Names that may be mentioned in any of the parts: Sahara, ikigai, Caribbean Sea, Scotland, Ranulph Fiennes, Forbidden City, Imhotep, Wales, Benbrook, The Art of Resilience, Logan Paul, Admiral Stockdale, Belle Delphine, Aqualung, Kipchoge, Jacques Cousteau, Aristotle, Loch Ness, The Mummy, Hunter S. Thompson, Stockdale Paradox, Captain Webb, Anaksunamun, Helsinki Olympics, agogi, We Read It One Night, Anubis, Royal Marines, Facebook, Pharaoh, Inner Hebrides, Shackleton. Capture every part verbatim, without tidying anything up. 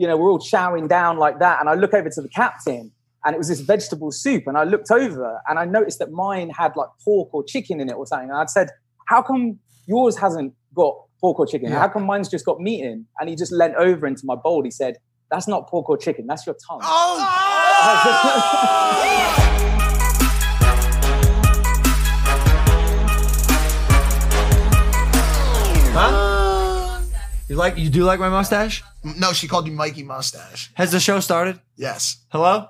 you know, we're all chowing down like that. And I look over to the captain and it was this vegetable soup. And I looked over and I noticed that mine had like pork or chicken in it or something. And I'd said, how come yours hasn't got pork or chicken? Yeah. How come mine's just got meat in? And he just leant over into my bowl. He said, that's not pork or chicken, that's your tongue. Oh! Oh! Huh? You like you do like my mustache? No, she called you Mikey Mustache. Has the show started? Yes. Hello?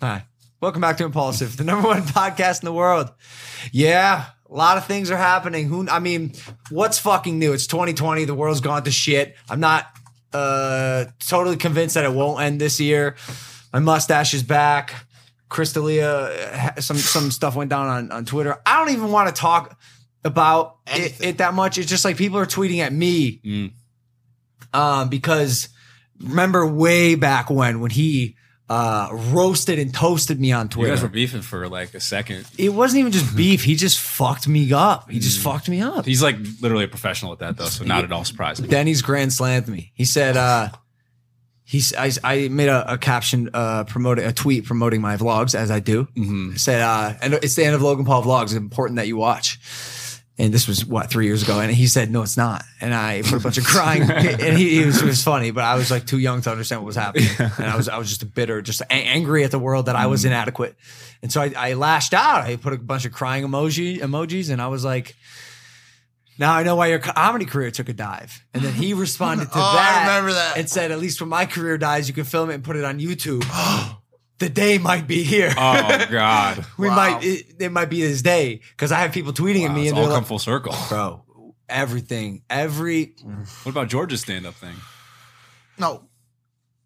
Hi. Welcome back to Impaulsive, the number one podcast in the world. Yeah, a lot of things are happening. Who I mean, what's fucking new? It's twenty twenty, the world's gone to shit. I'm not uh totally convinced that it won't end this year. My mustache is back. Chris D'Elia, some some stuff went down on, on Twitter. I don't even want to talk about it, it that much. It's just like people are tweeting at me mm. um, because remember way back when, when he uh, roasted and toasted me on Twitter. You guys were beefing for like a second. It wasn't even just beef. He just fucked me up. He mm. just fucked me up. He's like literally a professional at that though, so not at all surprising. Then he's grand slammed me. He said, uh, he's, I, I made a, a caption, uh, promoting a tweet promoting my vlogs as I do. Mm-hmm. Said, uh, and it's the end of Logan Paul vlogs. It's important that you watch. And this was, what, three years ago. And he said, no, it's not. And I put a bunch of crying. And he, it was, it was funny, but I was like too young to understand what was happening. Yeah. And I was I was just bitter, just angry at the world that I was inadequate. And so I, I lashed out. I put a bunch of crying emoji emojis. And I was like, now I know why your comedy career took a dive. And then he responded to oh, that, I remember that and said, at least when my career dies, you can film it and put it on YouTube. The day might be here. Oh God, we wow. might. It, it might be this day because I have people tweeting wow, at me, it's and all come like, full circle, bro. Everything, every. What about George's stand-up thing? No,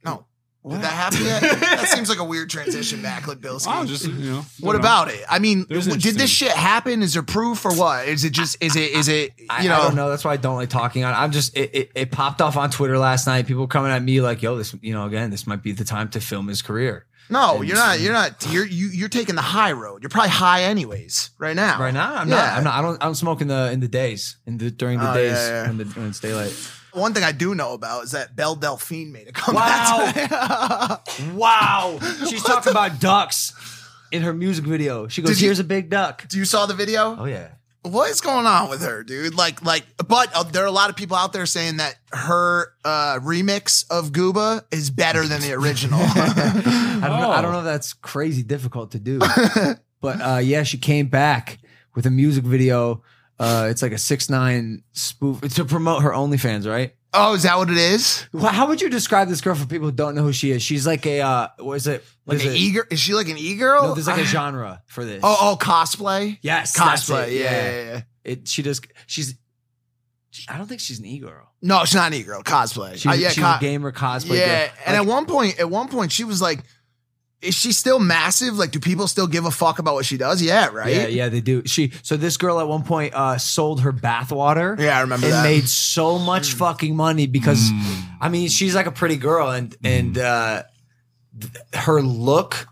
no. What? Did that happen yet? That seems like a weird transition back, like Bill's. Wow, just you know. What about know. it? I mean, did this shit happen? Is there proof or what? Is it just? Is it? Is it? You I, know, I don't know. That's why I don't like talking on. I'm just. It, it, it popped off on Twitter last night. People coming at me like, "Yo, this. You know, again, this might be the time to film his career." No, and you're not. You're not. You're you, you're taking the high road. You're probably high anyways right now. Right now, I'm yeah. not. I'm not. I don't. I don't smoke in the in the days in the during the oh, days yeah, yeah. When, the, when it's daylight. One thing I do know about is that Belle Delphine made a comeback. Wow, wow. She's talking about ducks in her music video. She goes, Did "Here's you, a big duck." Do you saw the video? Oh yeah. What is going on with her, dude? Like, like, but uh, there are a lot of people out there saying that her uh, remix of Gooba is better than the original. I, don't oh. know, I don't know if that's crazy difficult to do. But uh, yeah, she came back with a music video. Uh, it's like a six nine spoof to promote her OnlyFans, right? Oh, is that what it is? Well, how would you describe this girl for people who don't know who she is? She's like a, uh, what is it? Like an e-girl? Is she like an e-girl? No, there's like a genre for this. Oh, oh, cosplay? Yes. Cosplay, yeah, yeah, yeah. yeah. It, she does, she's, I don't think she's an e-girl. No, she's not an e-girl, cosplay. She's, uh, yeah, she's co- a gamer cosplay Yeah, girl. and like, at one point, at one point, she was like, is she still massive? Like, do people still give a fuck about what she does? Yeah, right? Yeah, yeah, they do. She So this girl at one point uh, sold her bathwater. Yeah, I remember and that. And made so much mm. fucking money because, mm. I mean, she's like a pretty girl. And, mm. and uh, th- her look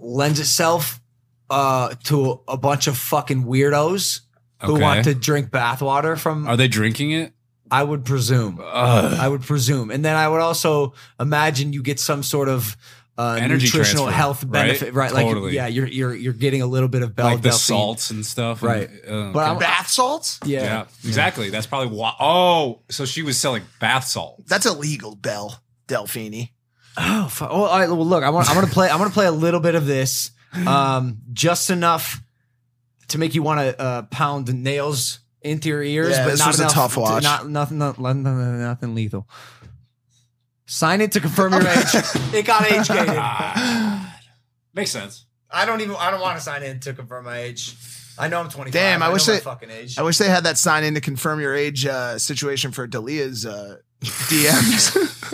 lends itself uh, to a bunch of fucking weirdos okay. who want to drink bathwater from. Are they drinking it? I would presume. Ugh. I would presume. And then I would also imagine you get some sort of... Uh, Energy nutritional transfer, health benefit, right? right? Totally. Like, yeah, you're you're you're getting a little bit of Belle like Delphine. The salts and stuff, right? And, uh, but okay. bath salts, yeah. yeah, exactly. That's probably why. Oh, so she was selling bath salts. That's illegal, Belle Delphine. Oh, fuck. Well, all right, well, look, I want I'm gonna play I'm gonna play a little bit of this, um, just enough to make you want to uh, pound nails into your ears. Yeah, but this not was enough, a tough watch. Not nothing, not, nothing, nothing lethal. Sign it to confirm your age. It got age gated. God. Makes sense. I don't even. I don't want to sign in to confirm my age. I know I'm twenty-five. Damn, I, I wish they. Fucking age. I wish they had that sign in to confirm your age uh, situation for Delia's uh, D Ms.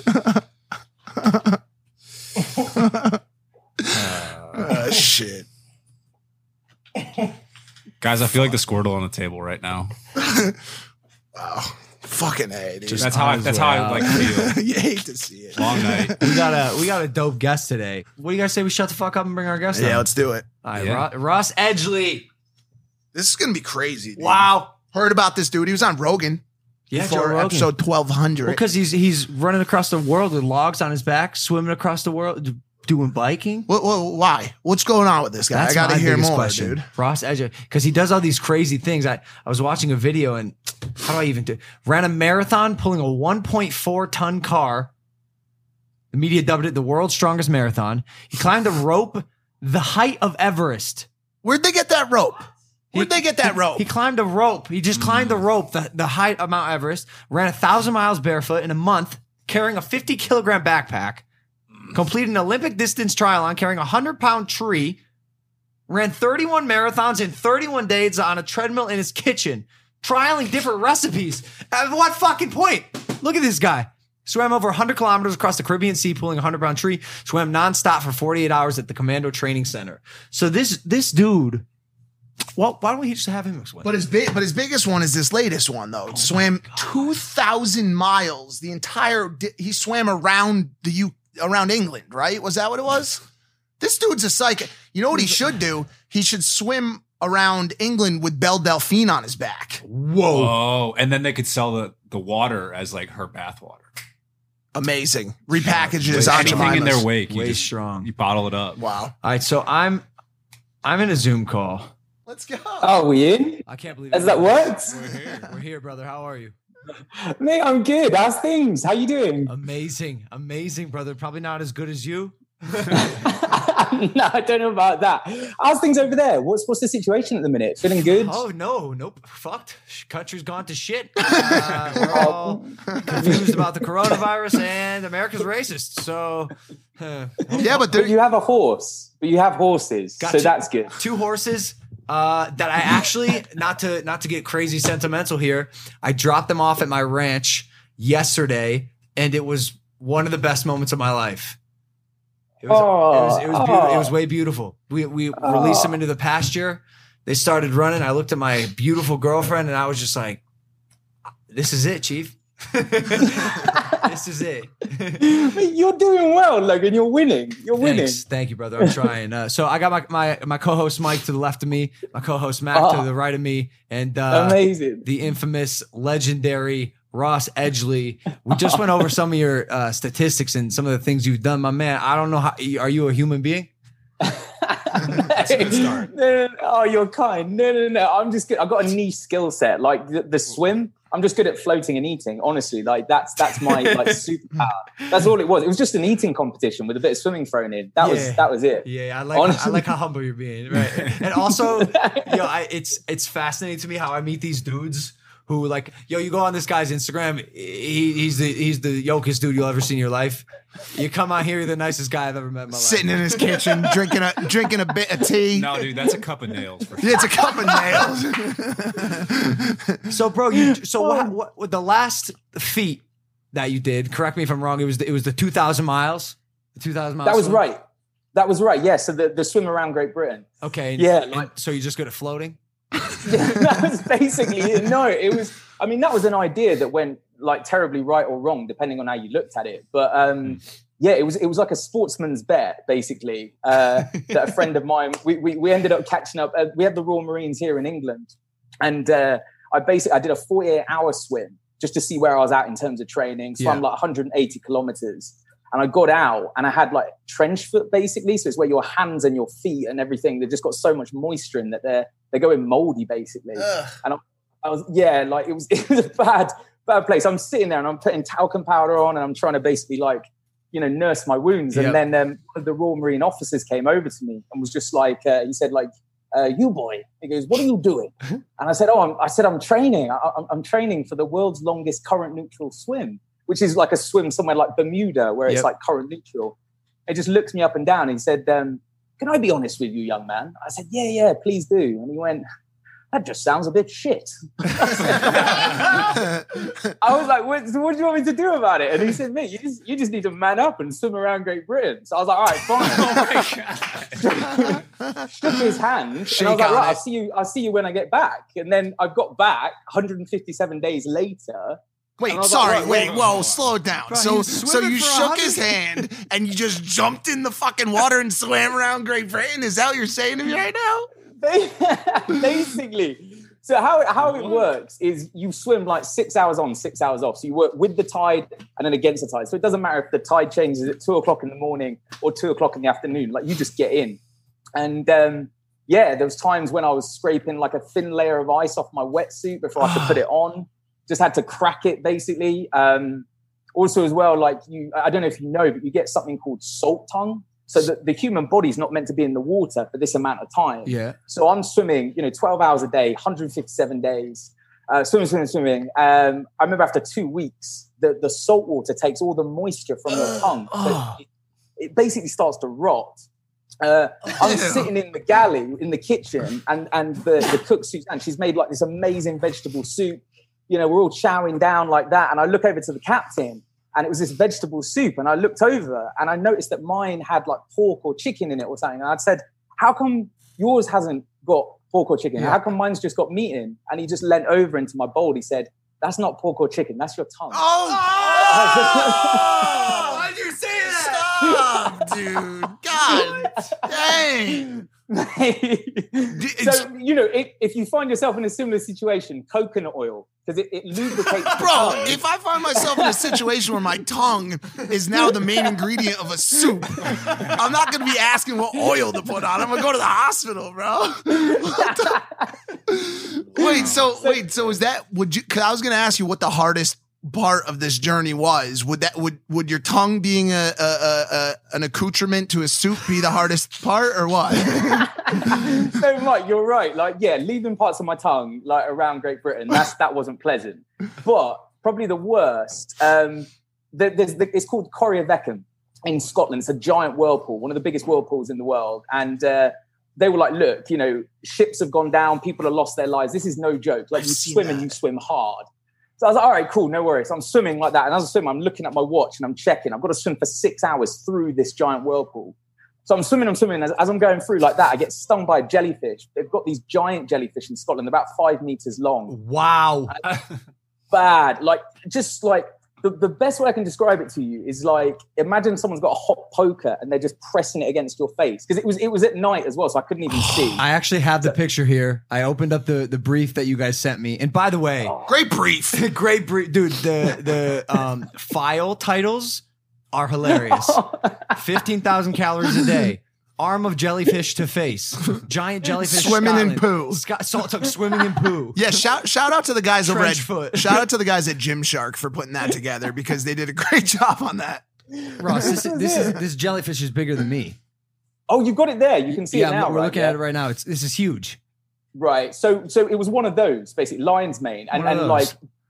uh, uh, shit. Guys, I feel like the Squirtle on the table right now. Wow. Fucking A, dude. That's how I, that's how I like feel. You hate to see it. Long night. We got a we got a dope guest today. What do you guys say we shut the fuck up and bring our guest? Yeah, on? Let's do it. All right, yeah. Ro- Ross Edgley. This is gonna be crazy. Dude. Wow, heard about this dude? He was on Rogan. Yeah, for episode twelve hundred. Because well, he's he's running across the world with logs on his back, swimming across the world, doing biking. Well, well, why? What's going on with this guy? That's I got to hear more, question. dude. Ross Edgley, because he does all these crazy things. I, I was watching a video and how do I even do? Ran a marathon pulling a one point four ton car. The media dubbed it the world's strongest marathon. He climbed a rope the height of Everest. Where'd they get that rope? Where'd they get that rope? He, he climbed a rope. He just climbed the rope, the, the height of Mount Everest, ran a thousand miles barefoot in a month, carrying a fifty kilogram backpack, completed an Olympic distance triathlon, carrying a hundred pound tree, ran thirty-one marathons in thirty-one days on a treadmill in his kitchen, trialing different recipes. At what fucking point? Look at this guy. Swam over one hundred kilometers across the Caribbean Sea, pulling a hundred pound tree. Swam nonstop for forty-eight hours at the Commando Training Center. So this this dude, well, why don't we just have him explain? But his big, but his biggest one is this latest one though. Oh, swam two thousand miles. The entire di- he swam around the U around England, right? Was that what it was? This dude's a psycho. You know what he should do? He should swim around England with Belle Delphine on his back. Whoa! Whoa. And then they could sell the the water as like her bathwater. Amazing. Repackages. Yeah, anything in their wake. You Way just, strong. You bottle it up. Wow. All right. So I'm, I'm in a Zoom call. Let's go. Oh, we in? I can't believe it. Has that worked? We're here. We're here, brother. How are you? Mate, I'm good. How's things? How you doing? Amazing. Amazing, brother. Probably not as good as you. No, I don't know about that. How's things over there? What's what's the situation at the minute? Feeling good? Oh, no. Nope. Fucked. Country's gone to shit. Uh, we're all confused about the coronavirus and America's racist. So, uh, yeah, but, but you have a horse. But you have horses. Gotcha. So that's good. Two horses uh, that I actually, not to not to get crazy sentimental here, I dropped them off at my ranch yesterday, and it was one of the best moments of my life. It was, oh, it was, it was, beautiful. It was way beautiful. We we oh. released them into the pasture. They started running. I looked at my beautiful girlfriend and I was just like, this is it, Chief. This is it. You're doing well, Logan. You're winning. You're Thanks. winning. Thank you, brother. I'm trying. Uh, so I got my, my, my co-host Mike to the left of me, my co-host Mac oh. to the right of me, and uh, amazing. the infamous, legendary Ross Edgley. We just went over some of your uh, statistics and some of the things you've done, my man. I don't know how. Are you a human being? That's a good start. No, no, no. Oh, you're kind. No, no, no. I'm just good. I've got a niche skill set, like the, the swim. I'm just good at floating and eating. Honestly, like that's that's my like superpower. That's all it was. It was just an eating competition with a bit of swimming thrown in. That yeah. was that was it. Yeah, I like Honestly. I like how humble you're being, right? And also, you know, I, it's it's fascinating to me how I meet these dudes. Who like, yo, you go on this guy's Instagram, he, he's the he's the yokest dude you'll ever see in your life. You come out here, you're the nicest guy I've ever met in my life. Sitting in his kitchen, drinking a drinking a bit of tea. No, dude, that's a cup of nails. For sure. It's a cup of nails. So, bro, you so what, what, what the last feat that you did, correct me if I'm wrong, it was the, it was the two thousand miles? The two thousand miles? That was swim? right. That was right, yeah. So the, the swim around Great Britain. Okay. Yeah. And, like, so you're just good at floating? Yeah, that was basically it. No, it was, I mean, that was an idea that went like terribly right or wrong, depending on how you looked at it. But um, yeah, it was it was like a sportsman's bet, basically, uh, that a friend of mine, we, we, we ended up catching up. Uh, we had the Royal Marines here in England. And uh, I basically, I did a forty-eight hour swim just to see where I was at in terms of training. So yeah. I'm like one hundred eighty kilometers. And I got out and I had like trench foot, basically. So it's where your hands and your feet and everything, they've just got so much moisture in that they're they're going moldy, basically. Ugh. And I, I was, yeah, like it was, it was a bad, bad place. I'm sitting there and I'm putting talcum powder on and I'm trying to basically like, you know, nurse my wounds. Yep. And then um, the Royal Marine officers came over to me and was just like, uh, he said like, uh, you boy, he goes, what are you doing? Mm-hmm. And I said, oh, I'm, I said, I'm training. I, I'm, I'm training for the world's longest current neutral swim, which is like a swim somewhere like Bermuda, where yep. it's like current neutral. It just looks me up and down. And he said, um, can I be honest with you, young man? I said, yeah, yeah, please do. And he went, that just sounds a bit shit. I was like, what, what do you want me to do about it? And he said, mate, you just, you just need to man up and swim around Great Britain. So I was like, all right, fine. Oh my God. Shook his hand. Shake and I was like, right, I'll see you, I'll see you when I get back. And then I got back one hundred fifty-seven days later. Wait, sorry, like, wait, wait, wait, whoa, whoa, whoa. Slow down. Bro, so so you shook his hand and you just jumped in the fucking water and swam around Great Britain? Is that what you're saying to me right now? Basically. So how, how it works is you swim like six hours on, six hours off. So you work with the tide and then against the tide. So it doesn't matter if the tide changes at two o'clock in the morning or two o'clock in the afternoon. Like, you just get in. And um, yeah, there was times when I was scraping like a thin layer of ice off my wetsuit before I could put it on. Just had to crack it, basically. Um, also as well, like you, I don't know if you know, but you get something called salt tongue. So the, the human body's not meant to be in the water for this amount of time. Yeah. So I'm swimming, you know, twelve hours a day, one hundred fifty-seven days, uh, swimming, swimming, swimming. Um, I remember after two weeks, the, the salt water takes all the moisture from your tongue. So it, it basically starts to rot. Uh, I'm sitting in the galley in the kitchen, and, and the, the cook, Suzanne, she's made like this amazing vegetable soup. You know, we're all chowing down like that. And I look over to the captain, and it was this vegetable soup. And I looked over and I noticed that mine had like pork or chicken in it or something. And I'd said, how come yours hasn't got pork or chicken? Yeah. How come mine's just got meat in? And he just leant over into my bowl. He said, that's not pork or chicken. That's your tongue. Oh! Oh! Why did you say that? Stop, dude. God dang. So, you know, if, if you find yourself in a similar situation, coconut oil, because it, it lubricates the Bro, tongue. If I find myself in a situation where my tongue is now the main ingredient of a soup, I'm not going to be asking what oil to put on. I'm going to go to the hospital, bro. wait, so, so wait, so is that, would you, because I was going to ask you what the hardest part of this journey was, would that would would your tongue being a, a, a, a an accoutrement to a soup be the hardest part, or what? So Mike, you're right. Like, yeah, leaving parts of my tongue like around Great Britain, that's that wasn't pleasant. But probably the worst, um there, there's the, it's called Corryvreckan in Scotland. It's a giant whirlpool, one of the biggest whirlpools in the world, and uh they were like, look, you know, ships have gone down, people have lost their lives. This is no joke. Like, I've you swim that. and you swim hard. So I was like, all right, cool, no worries. I'm swimming like that. And as I swim, I'm looking at my watch and I'm checking. I've got to swim for six hours through this giant whirlpool. So I'm swimming, I'm swimming. As, as I'm going through like that, I get stung by a jellyfish. They've got these giant jellyfish in Scotland, about five meters long. Wow. Bad. Like, just like the, the best way I can describe it to you is like, imagine someone's got a hot poker and they're just pressing it against your face. Because it was it was at night as well, so I couldn't even see. I actually have the so, picture here. I opened up the, the brief that you guys sent me. And by the way, oh. great brief. Great brief. Dude, the, the um, file titles are hilarious. fifteen thousand calories a day. Arm of jellyfish to face. Giant jellyfish. Swimming Scotland. In poo. Scott Salt took swimming in poo. Yeah, shout shout out to the guys at Redfoot. Shout out to the guys at Gymshark for putting that together, because they did a great job on that. Ross, this is, this is this jellyfish is bigger than me. Oh, you've got it there. You can see yeah, it now. We're right? looking yeah. at it right now. It's this is huge. Right. So so it was one of those, basically, lion's mane. And and like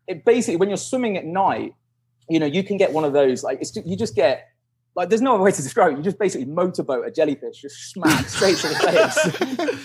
it basically, when you're swimming at night, you know, you can get one of those, like it's you just get Like, there's no other way to describe it. You just basically motorboat a jellyfish, just smack straight to the face.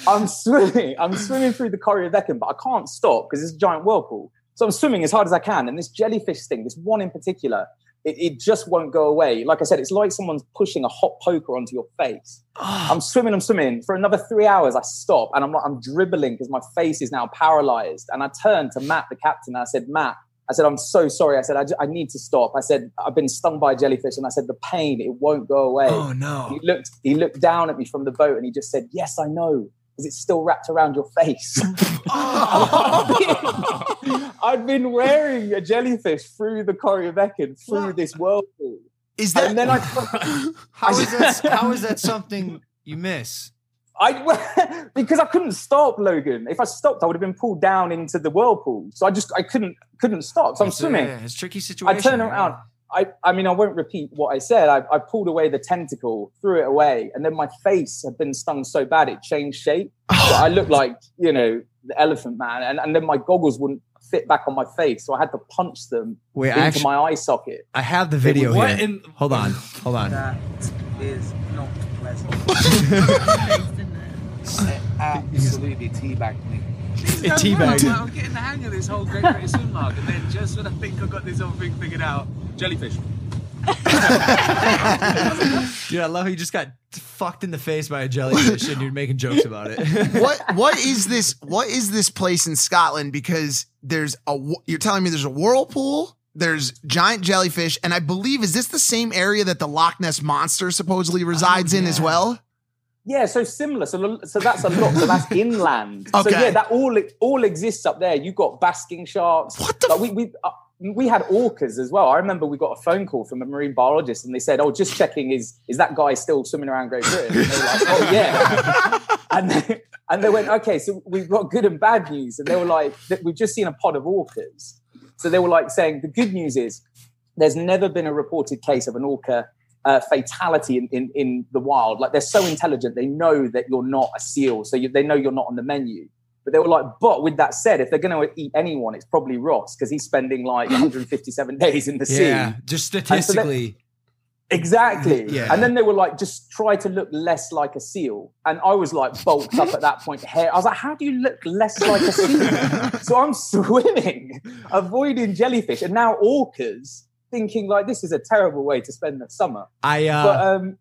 I'm swimming. I'm swimming through the Corryvreckan, but I can't stop because it's a giant whirlpool. So I'm swimming as hard as I can. And this jellyfish thing, this one in particular, it, it just won't go away. Like I said, it's like someone's pushing a hot poker onto your face. I'm swimming, I'm swimming. For another three hours, I stop. And I'm like, I'm dribbling because my face is now paralyzed. And I turned to Matt, the captain, and I said, Matt, I said, I'm so sorry. I said, I, j- I need to stop. I said, I've been stung by a jellyfish. And I said, the pain, it won't go away. Oh, no. He looked, he looked down at me from the boat and he just said, yes, I know. Because it's still wrapped around your face. Oh. I've, been, I've been wearing a jellyfish through the Corryvreckan, through what? This whirlpool. Is that, and then I, how, is that, how is that something you miss? I because I couldn't stop, Logan. If I stopped, I would have been pulled down into the whirlpool. So I just I couldn't couldn't stop. So I'm it's swimming. A, it's a tricky situation. I turn around. I, I mean, I won't repeat what I said. I, I pulled away the tentacle, threw it away, and then my face had been stung so bad it changed shape. So I looked like, you know, the elephant man, and, and then my goggles wouldn't fit back on my face, so I had to punch them Wait, into actually, my eye socket. I have the video was, here. In, hold on, hold on. That is not pleasant. It absolutely teabagged me. It teabagged me. I'm getting the hang of this whole Great Britain swim mark, and then just when I think I've got this whole thing figured out, jellyfish. Dude, I love how you just got fucked in the face by a jellyfish, and you're making jokes about it. What What is this? What is this place in Scotland? Because there's a. You're telling me there's a whirlpool. There's giant jellyfish, and I believe is this the same area that the Loch Ness monster supposedly resides oh, yeah. in as well? Yeah, so similar. So, so that's a lot. So that's inland. Okay. So yeah, that all all exists up there. You've got basking sharks. What the? Like we we uh, we had orcas as well. I remember we got a phone call from a marine biologist, and they said, "Oh, just checking is is that guy still swimming around Great Britain?" And they were like, "Oh yeah." and they, and they went, "Okay, so we've got good and bad news." And they were like, "We've just seen a pod of orcas." So they were like saying, "The good news is there's never been a reported case of an orca." Uh, fatality in, in, in the wild. Like, they're so intelligent, they know that you're not a seal, so you, they know you're not on the menu. But they were like, but with that said, if they're going to eat anyone, it's probably Ross, because he's spending like one hundred fifty-seven days in the yeah, sea. Yeah, just statistically. They, exactly. Yeah. And then they were like, just try to look less like a seal. And I was like, bulked up at that point. Hair. I was like, how do you look less like a seal? So I'm swimming, avoiding jellyfish, and now orcas, thinking like this is a terrible way to spend the summer. I uh, but, um,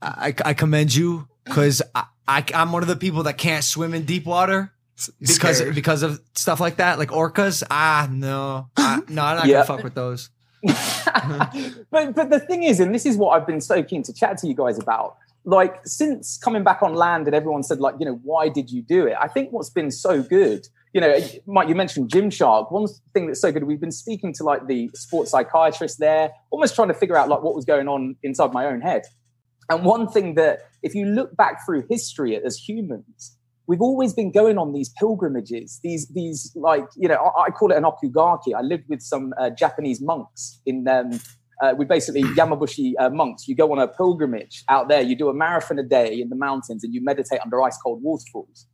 I, I commend you, because I, I I'm one of the people that can't swim in deep water because scared. because of stuff like that, like orcas. Ah, no, I, no, I'm not yeah. gonna fuck with those. but but the thing is, and this is what I've been so keen to chat to you guys about. Like, since coming back on land, and everyone said like, you know, why did you do it? I think what's been so good. You know, Mike, you mentioned Gymshark. One thing that's so good, we've been speaking to like the sports psychiatrist there, almost trying to figure out like what was going on inside my own head. And one thing that, if you look back through history as humans, we've always been going on these pilgrimages, these, these like, you know, I, I call it an okugaki. I lived with some uh, Japanese monks in, um, uh, we basically Yamabushi uh, monks. You go on a pilgrimage out there, you do a marathon a day in the mountains, and you meditate under ice cold waterfalls.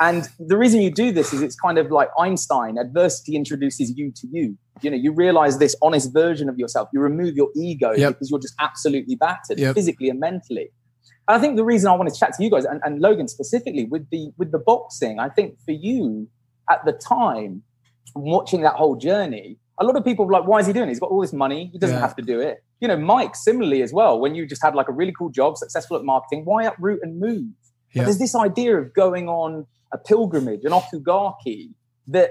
And the reason you do this is it's kind of like Einstein, adversity introduces you to you. You know, you realize this honest version of yourself. You remove your ego yep. because you're just absolutely battered yep. physically and mentally. And I think the reason I want to chat to you guys, and, and Logan specifically, with the with the boxing, I think for you at the time, watching that whole journey, a lot of people were like, why is he doing it? He's got all this money. He doesn't yeah. have to do it. You know, Mike, similarly as well, when you just had like a really cool job, successful at marketing, why uproot and move? But yep. there's this idea of going on a pilgrimage, an okugaki, that,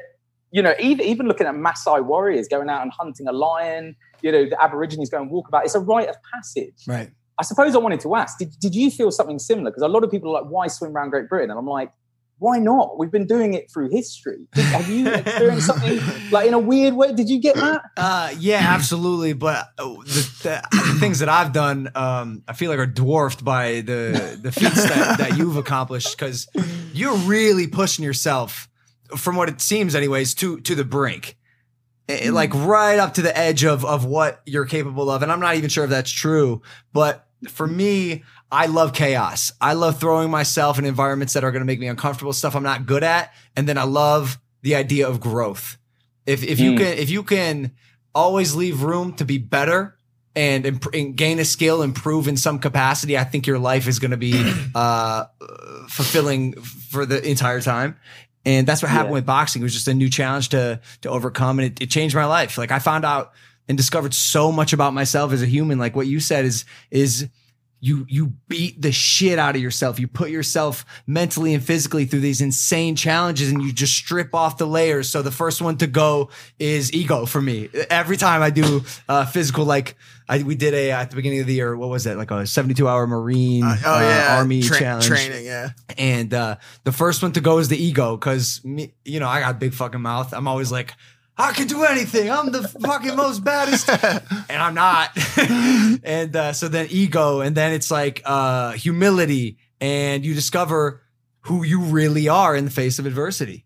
you know, even, even looking at Maasai warriors going out and hunting a lion, you know, the Aborigines going walkabout, it's a rite of passage. Right. I suppose I wanted to ask, did, did you feel something similar? Because a lot of people are like, why swim around Great Britain? And I'm like, why not? We've been doing it through history. Did, have you experienced something like in a weird way? Did you get that? Uh, yeah, absolutely. But the, the, the things that I've done, um, I feel like are dwarfed by the, the feats that, that you've accomplished, because you're really pushing yourself, from what it seems anyways, to, to the brink, it, like right up to the edge of, of what you're capable of. And I'm not even sure if that's true, but for me, I love chaos. I love throwing myself in environments that are going to make me uncomfortable, stuff I'm not good at. And then I love the idea of growth. If if mm. you can if you can always leave room to be better and, imp- and gain a skill, improve in some capacity, I think your life is going to be uh, fulfilling for the entire time. And that's what happened yeah. with boxing. It was just a new challenge to to overcome, and it, it changed my life. Like, I found out and discovered so much about myself as a human. Like what you said is, is you, you beat the shit out of yourself. You put yourself mentally and physically through these insane challenges, and you just strip off the layers. So the first one to go is ego for me. Every time I do uh physical, like I, we did a, at the beginning of the year, what was it? Like a seventy-two hour Marine uh, oh, uh, yeah. Army Tra- challenge training. Yeah. And, uh, the first one to go is the ego. Cause me, you know, I got a big fucking mouth. I'm always like, I can do anything. I'm the fucking most baddest. And I'm not. And uh, so then ego, and then it's like uh, humility. And you discover who you really are in the face of adversity.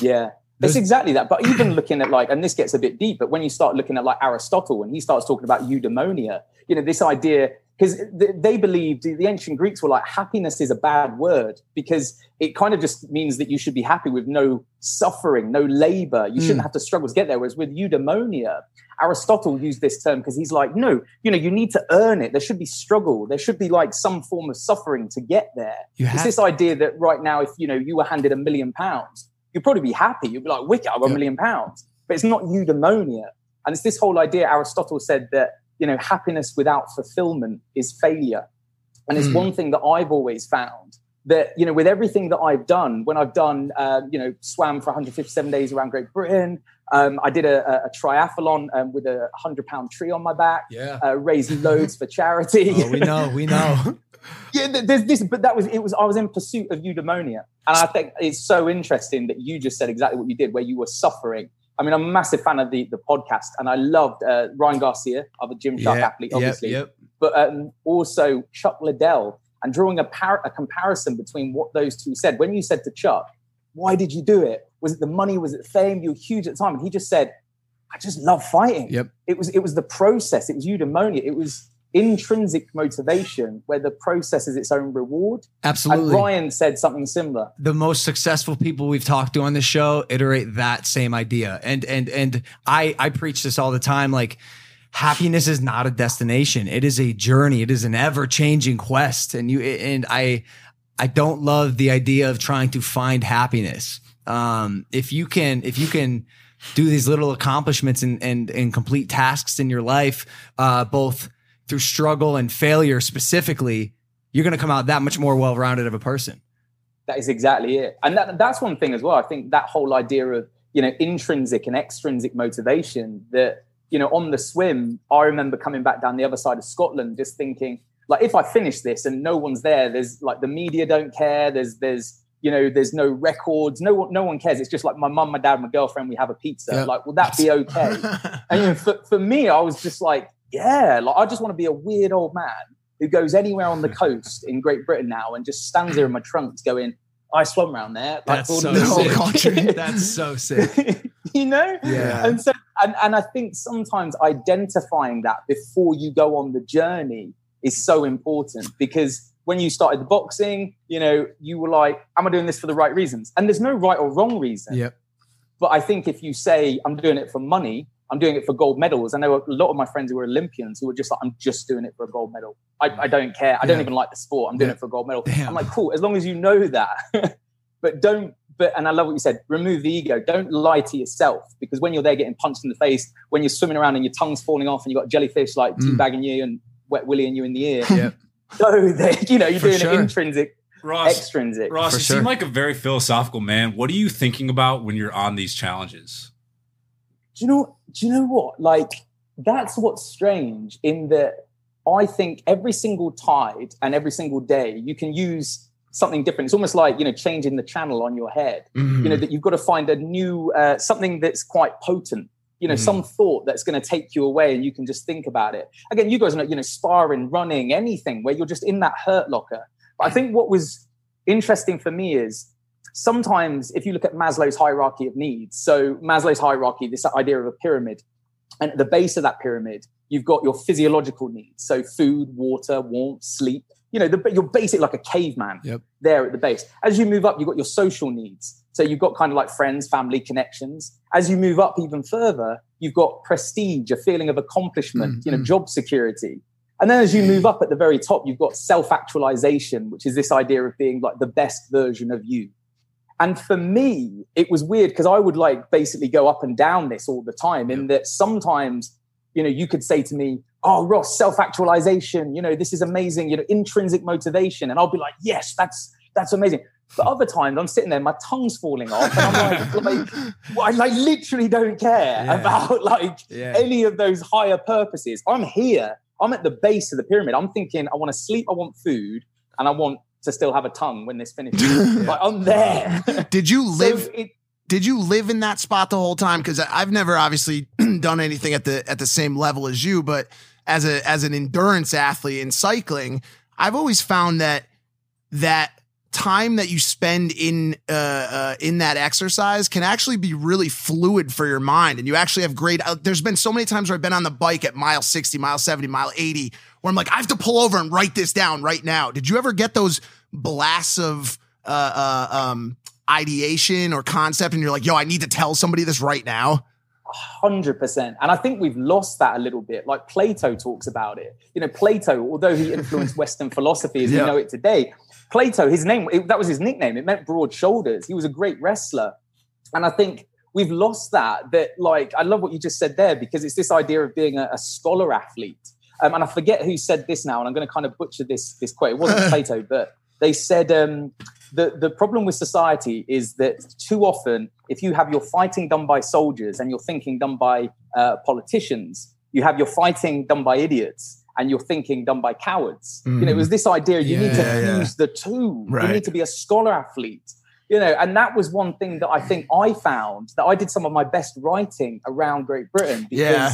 Yeah, There's- it's exactly that. But even looking at like, and this gets a bit deep, but when you start looking at like Aristotle, and he starts talking about eudaimonia, you know, this idea, because th- they believed, the ancient Greeks were like, happiness is a bad word, because it kind of just means that you should be happy with no suffering, no labor. You mm. shouldn't have to struggle to get there. Whereas with eudaimonia, Aristotle used this term because he's like, no, you know, you need to earn it. There should be struggle. There should be like some form of suffering to get there. You it's this to. idea that right now, if, you know, you were handed a million pounds, you'd probably be happy. You'd be like, wicked, I've got a million pounds. But it's not eudaimonia. And it's this whole idea, Aristotle said that, you know, happiness without fulfillment is failure. And it's mm. one thing that I've always found, that, you know, with everything that I've done, when I've done, uh, you know, swam for one hundred fifty-seven days around Great Britain, um, I did a, a triathlon um, with a one hundred pound tree on my back, yeah. uh, raised loads for charity. Oh, we know, we know. Yeah, there's this, but that was it. Was I was in pursuit of eudaimonia, and I think it's so interesting that you just said exactly what you did, where you were suffering. I mean, I'm a massive fan of the the podcast, and I loved uh, Ryan Garcia, other Gymshark yeah, athlete, obviously, yep, yep. but um, also Chuck Liddell, and drawing a, par- a comparison between what those two said. When you said to Chuck, "Why did you do it? Was it the money? Was it fame? You were huge at the time," and he just said, "I just love fighting. Yep. It was it was the process. It was eudaimonia. It was." Intrinsic motivation, where the process is its own reward. Absolutely. And Ryan said something similar. The most successful people we've talked to on this show iterate that same idea. And and and I I preach this all the time. Like, happiness is not a destination. It is a journey. It is an ever-changing quest. And you and I I don't love the idea of trying to find happiness. Um, if you can, if you can do these little accomplishments and and and complete tasks in your life, uh, both through struggle and failure specifically, you're going to come out that much more well-rounded of a person. That is exactly it. And that, that's one thing as well. I think that whole idea of, you know, intrinsic and extrinsic motivation that, you know, on the swim, I remember coming back down the other side of Scotland, just thinking like, if I finish this and no one's there, there's like the media don't care. There's, there's, you know, there's no records. No one, no one cares. It's just like my mum, my dad, my girlfriend, we have a pizza. Yep. Like, will that be okay? And you know, for, for me, I was just like, yeah, like I just want to be a weird old man who goes anywhere on the coast in Great Britain now and just stands there in my trunks going, I swam around there. Like, that's so the whole country. That's so sick. You know? Yeah. And so, and, and I think sometimes identifying that before you go on the journey is so important, because when you started the boxing, you know, you were like, am I doing this for the right reasons? And there's no right or wrong reason. Yep. But I think if you say, I'm doing it for money, I'm doing it for gold medals. I know a lot of my friends who were Olympians who were just like, I'm just doing it for a gold medal. I, I don't care. I yeah. don't even like the sport. I'm doing yeah. it for a gold medal. Damn. I'm like, cool, as long as you know that. But don't, but, and I love what you said, remove the ego. Don't lie to yourself, because when you're there getting punched in the face, when you're swimming around and your tongue's falling off and you've got jellyfish like mm. teabagging you and wet willying you in the ear. Yeah. So, they, you know, you're for doing sure. it intrinsic. Ross, extrinsic. Ross, for you sure. seem like a very philosophical man. What are you thinking about when you're on these challenges? Do you know, do you know what? Like, that's what's strange, in that I think every single tide and every single day you can use something different. It's almost like, you know, changing the channel on your head, mm-hmm. you know, that you've got to find a new, uh, something that's quite potent, you know, mm-hmm. some thought that's going to take you away and you can just think about it. Again, you guys know, you know, sparring, running, anything where you're just in that hurt locker. But I think what was interesting for me is, sometimes if you look at Maslow's hierarchy of needs, so Maslow's hierarchy, this idea of a pyramid, and at the base of that pyramid, you've got your physiological needs. So food, water, warmth, sleep, you know, the, you're basic like a caveman yep. there at the base. As you move up, you've got your social needs. So you've got kind of like friends, family, connections. As you move up even further, you've got prestige, a feeling of accomplishment, mm-hmm. you know, job security. And then as you move up at the very top, you've got self-actualization, which is this idea of being like the best version of you. And for me, it was weird, because I would like basically go up and down this all the time, in that sometimes, you know, you could say to me, oh, Ross, self-actualization, you know, this is amazing, you know, intrinsic motivation. And I'll be like, yes, that's that's amazing. But other times I'm sitting there, my tongue's falling off. And I'm like, like well, I like, literally don't care yeah. about like yeah. any of those higher purposes. I'm here. I'm at the base of the pyramid. I'm thinking I want to sleep, I want food, and I want to still have a tongue when this finishes. Like, I'm there. Did you live so it, did you live in that spot the whole time? Because I've never obviously done anything at the at the same level as you, but as a as an endurance athlete in cycling, I've always found that that time that you spend in uh, uh in that exercise can actually be really fluid for your mind, and you actually have great uh, there's been so many times where I've been on the bike at mile sixty, mile seventy, mile eighty, where I'm like, I have to pull over and write this down right now. Did you ever get those blasts of uh, uh, um, ideation or concept, and you're like, yo, I need to tell somebody this right now? one hundred percent. And I think we've lost that a little bit. Like, Plato talks about it. You know, Plato, although he influenced Western philosophy as yeah. we know it today, Plato, his name, it, that was his nickname. It meant broad shoulders. He was a great wrestler. And I think we've lost that, that like, I love what you just said there, because it's this idea of being a, a scholar athlete. Um, and I forget who said this now, and I'm going to kind of butcher this this quote. It wasn't Plato, but they said um, the, the problem with society is that too often, if you have your fighting done by soldiers and your thinking done by uh, politicians, you have your fighting done by idiots. and you're thinking done by cowards. Mm. You know, it was this idea, you yeah, need to yeah, fuse yeah. the two. Right. You need to be a scholar athlete. You know, and that was one thing that I think I found, that I did some of my best writing around Great Britain, because yeah.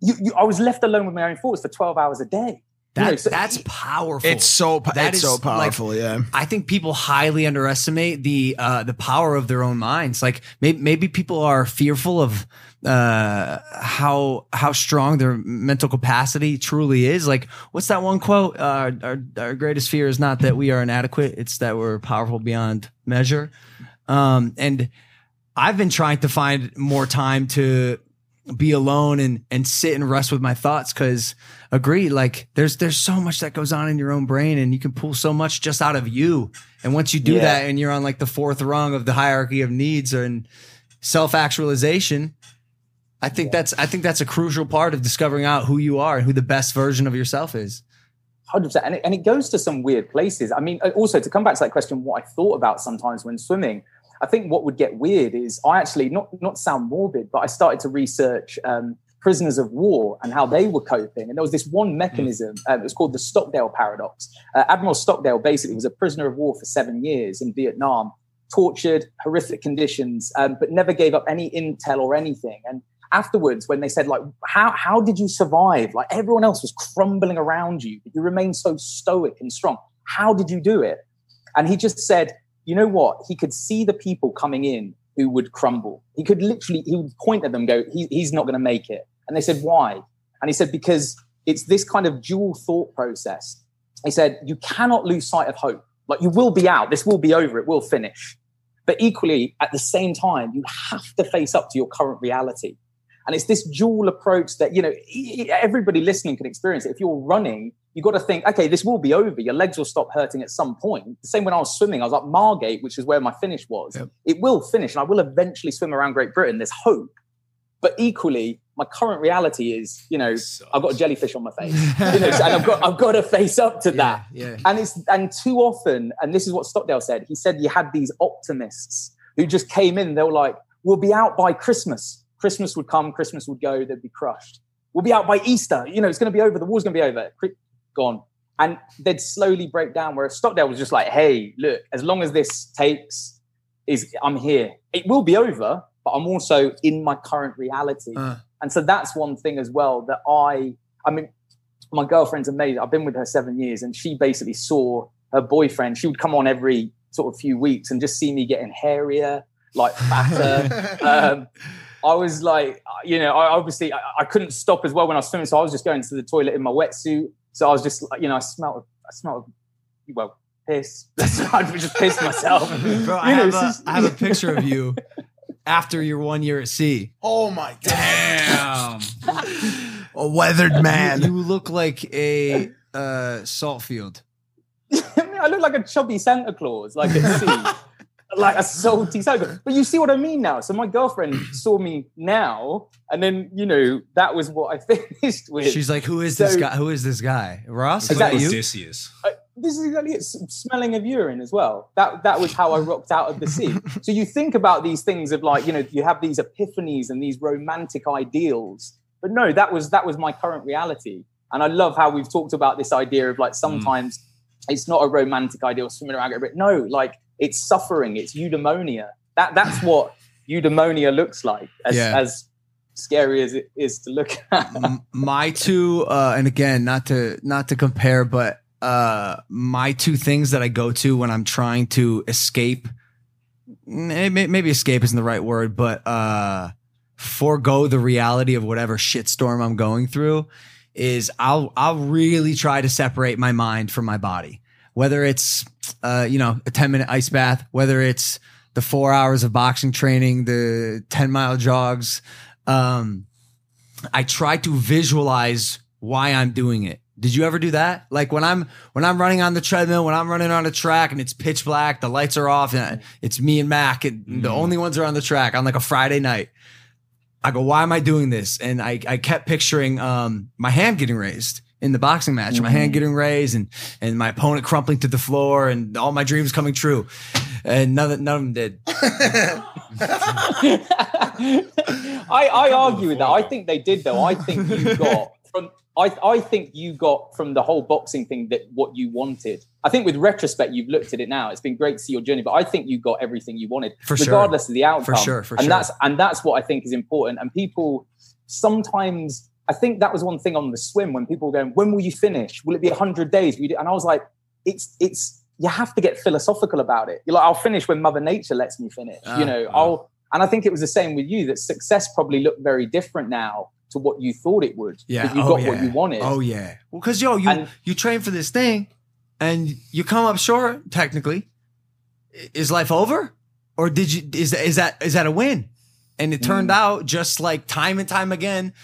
you, you, I was left alone with my own thoughts for twelve hours a day. That, you know, so that's it, powerful. It's so that it's is, so powerful. Like, yeah, I think people highly underestimate the uh, the power of their own minds. Like maybe, maybe people are fearful of uh, how how strong their mental capacity truly is. Like, what's that one quote? Uh, our, our greatest fear is not that we are inadequate; it's that we're powerful beyond measure. Um, and I've been trying to find more time to be alone and and sit and rest with my thoughts, because agree, like there's there's so much that goes on in your own brain, and you can pull so much just out of you. And once you do yeah. that, and you're on like the fourth rung of the hierarchy of needs and self-actualization, I think yeah. that's I think that's a crucial part of discovering out who you are and who the best version of yourself is. one hundred percent. And it, and it goes to some weird places. I mean, also to come back to that question, what I thought about sometimes when swimming, I think what would get weird is I actually, not not sound morbid, but I started to research um, prisoners of war and how they were coping. And there was this one mechanism, uh, it was called the Stockdale Paradox. Uh, Admiral Stockdale basically was a prisoner of war for seven years in Vietnam, tortured, horrific conditions, um, but never gave up any intel or anything. And afterwards, when they said, like, how how did you survive? Like, everyone else was crumbling around you, but you remained so stoic and strong. How did you do it? And he just said, you know what? He could see the people coming in who would crumble. He could literally, he would point at them and go, he, he's not going to make it. And they said, why? And he said, because it's this kind of dual thought process. He said, you cannot lose sight of hope. Like, you will be out. This will be over. It will finish. But equally, at the same time, you have to face up to your current reality. And it's this dual approach that, you know, everybody listening can experience it. If you're running, you've got to think, okay, this will be over. Your legs will stop hurting at some point. The same when I was swimming, I was up Margate, which is where my finish was. Yep. It will finish, and I will eventually swim around Great Britain. There's hope. But equally, my current reality is, you know, I've got a jellyfish on my face. You know, and I've got I've got to face up to yeah, that. Yeah. And it's and too often, and this is what Stockdale said, he said you had these optimists who just came in, they were like, we'll be out by Christmas. Christmas would come, Christmas would go, they'd be crushed. We'll be out by Easter. You know, it's going to be over. The war's going to be over. Gone. And they'd slowly break down, whereas Stockdale was just like, hey, look, as long as this takes, is I'm here. It will be over, but I'm also in my current reality. Uh. And so that's one thing as well that I, I mean, my girlfriend's amazing. I've been with her seven years and she basically saw her boyfriend. She would come on every sort of few weeks and just see me getting hairier, like fatter. um, I was like, you know, I obviously, I, I couldn't stop as well when I was swimming. So I was just going to the toilet in my wetsuit. So I was just, you know, I smelled, I smelled, well, piss. I just pissed myself. Bro, you I, know, have a, just, I have a picture of you after your one year at sea. Oh my God. Damn. A weathered man. You, you look like a uh, salt field. I look like a chubby Santa Claus, like at sea. Like a salty cycle. But you see what I mean now. So my girlfriend saw me now, and then, you know, that was what I finished with. She's like, who is so, this guy? Who is this guy? Ross? Exactly. Like Odysseus. Uh, this is exactly it. Smelling of urine as well. That that was how I rocked out of the sea. So you think about these things of like, you know, you have these epiphanies and these romantic ideals. But no, that was that was my current reality. And I love how we've talked about this idea of like sometimes mm. it's not a romantic ideal swimming around it, but no, like it's suffering. It's eudaimonia. That that's what eudaimonia looks like. As, yeah. as scary as it is to look at. My two, uh, and again, not to not to compare, but uh, my two things that I go to when I'm trying to escape. Maybe escape isn't the right word, but uh, forego the reality of whatever shitstorm I'm going through. Is I'll I'll really try to separate my mind from my body. Whether it's, uh, you know, a ten minute ice bath, whether it's the four hours of boxing training, the ten mile jogs. Um, I try to visualize why I'm doing it. Did you ever do that? Like when I'm, when I'm running on the treadmill, when I'm running on a track and it's pitch black, the lights are off and it's me and Mac and mm-hmm. the only ones are on the track on like a Friday night. I go, why am I doing this? And I, I kept picturing, um, my hand getting raised. In the boxing match, mm-hmm. my hand getting raised and and my opponent crumpling to the floor and all my dreams coming true. And none, none of them did. I, I argue with that. I think they did, though. I think you got... from I, I think you got from the whole boxing thing that what you wanted. I think with retrospect, you've looked at it now. It's been great to see your journey, but I think you got everything you wanted, for regardless sure. of the outcome. For sure, for and sure. that's and that's what I think is important. And people sometimes, I think that was one thing on the swim when people were going, "When will you finish? Will it be a hundred days?" And I was like, "It's it's you have to get philosophical about it. You're like, I'll finish when Mother Nature lets me finish. Uh, you know, uh. I'll." And I think it was the same with you, that success probably looked very different now to what you thought it would. Yeah. Because you oh, got yeah. what you wanted. Oh, yeah. Well, because, yo, you, and, you train for this thing and you come up short, technically. Is life over? Or did you? Is, is that is that a win? And it turned mm. out, just like time and time again,